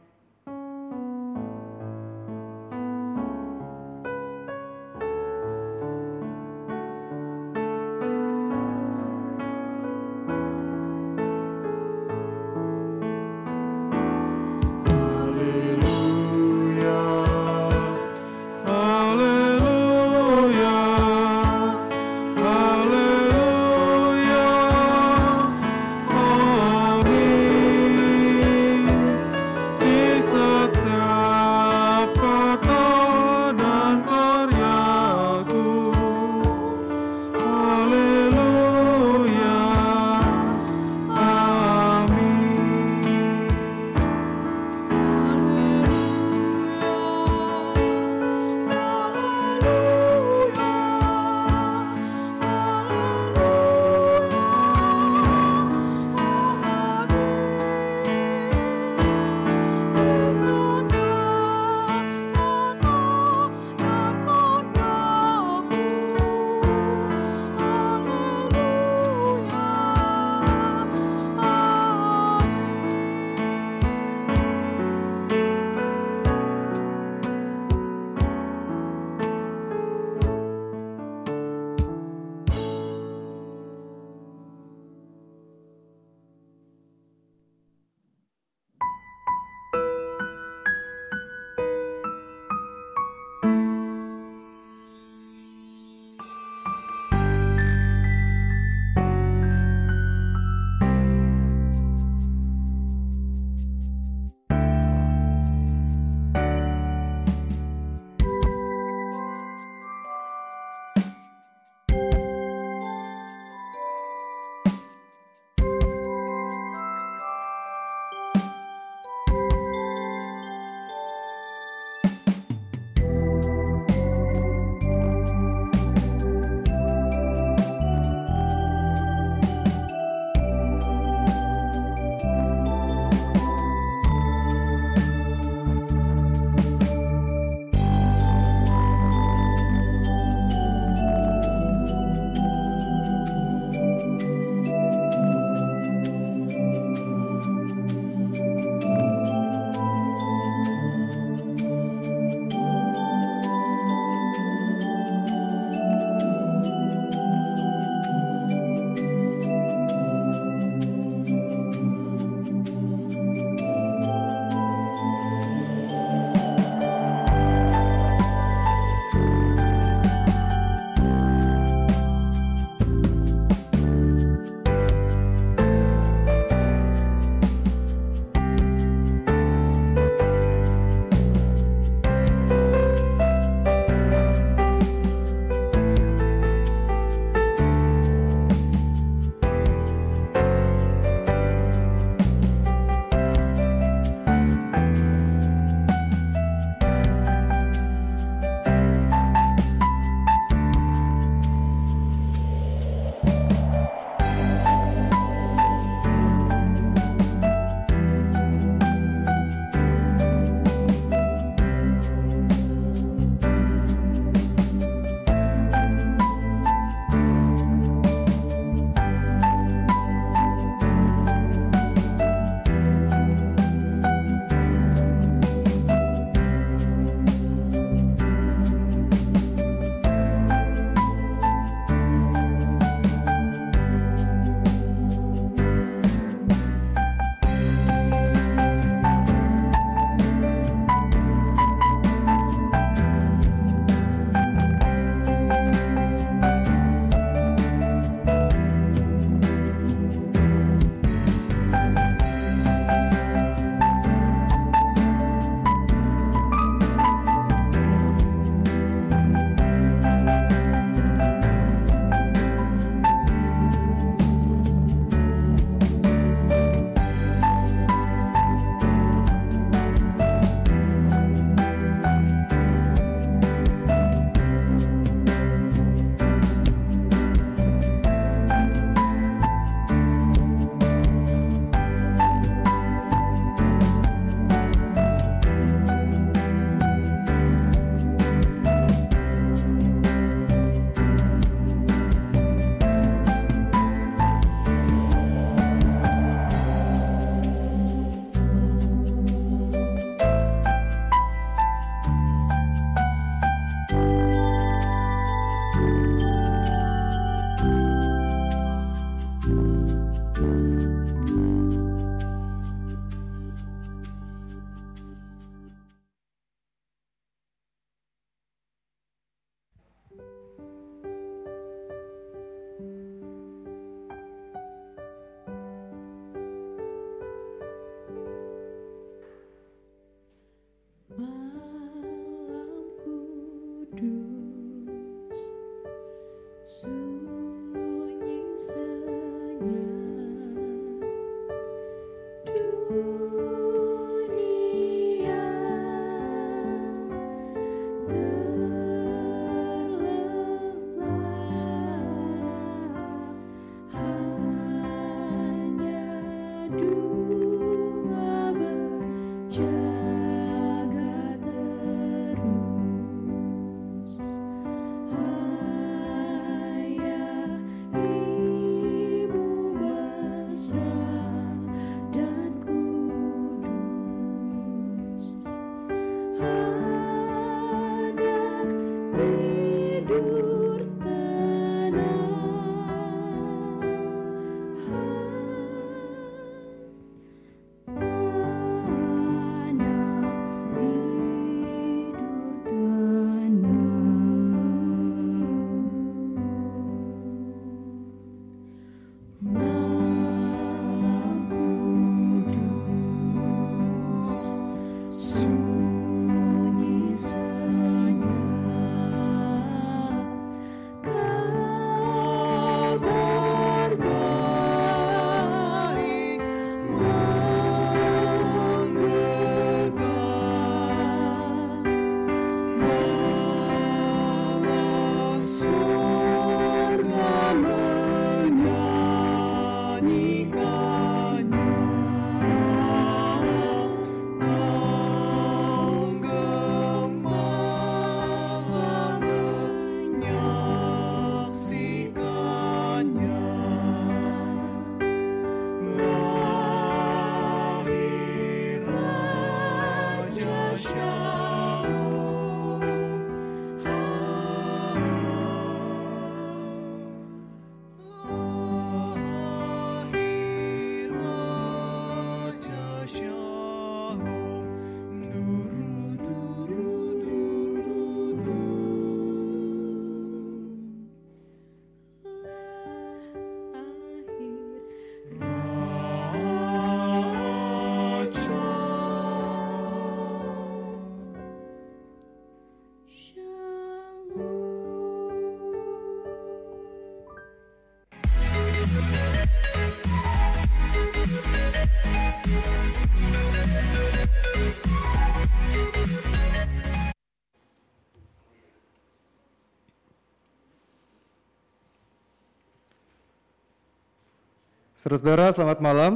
Saudara-saudara, selamat malam.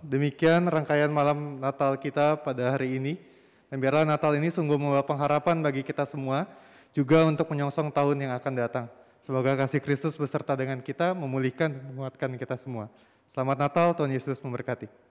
Demikian rangkaian malam Natal kita pada hari ini. Dan biarlah Natal ini sungguh membawa pengharapan bagi kita semua, juga untuk menyongsong tahun yang akan datang. Semoga kasih Kristus beserta dengan kita memulihkan dan menguatkan kita semua. Selamat Natal, Tuhan Yesus memberkati.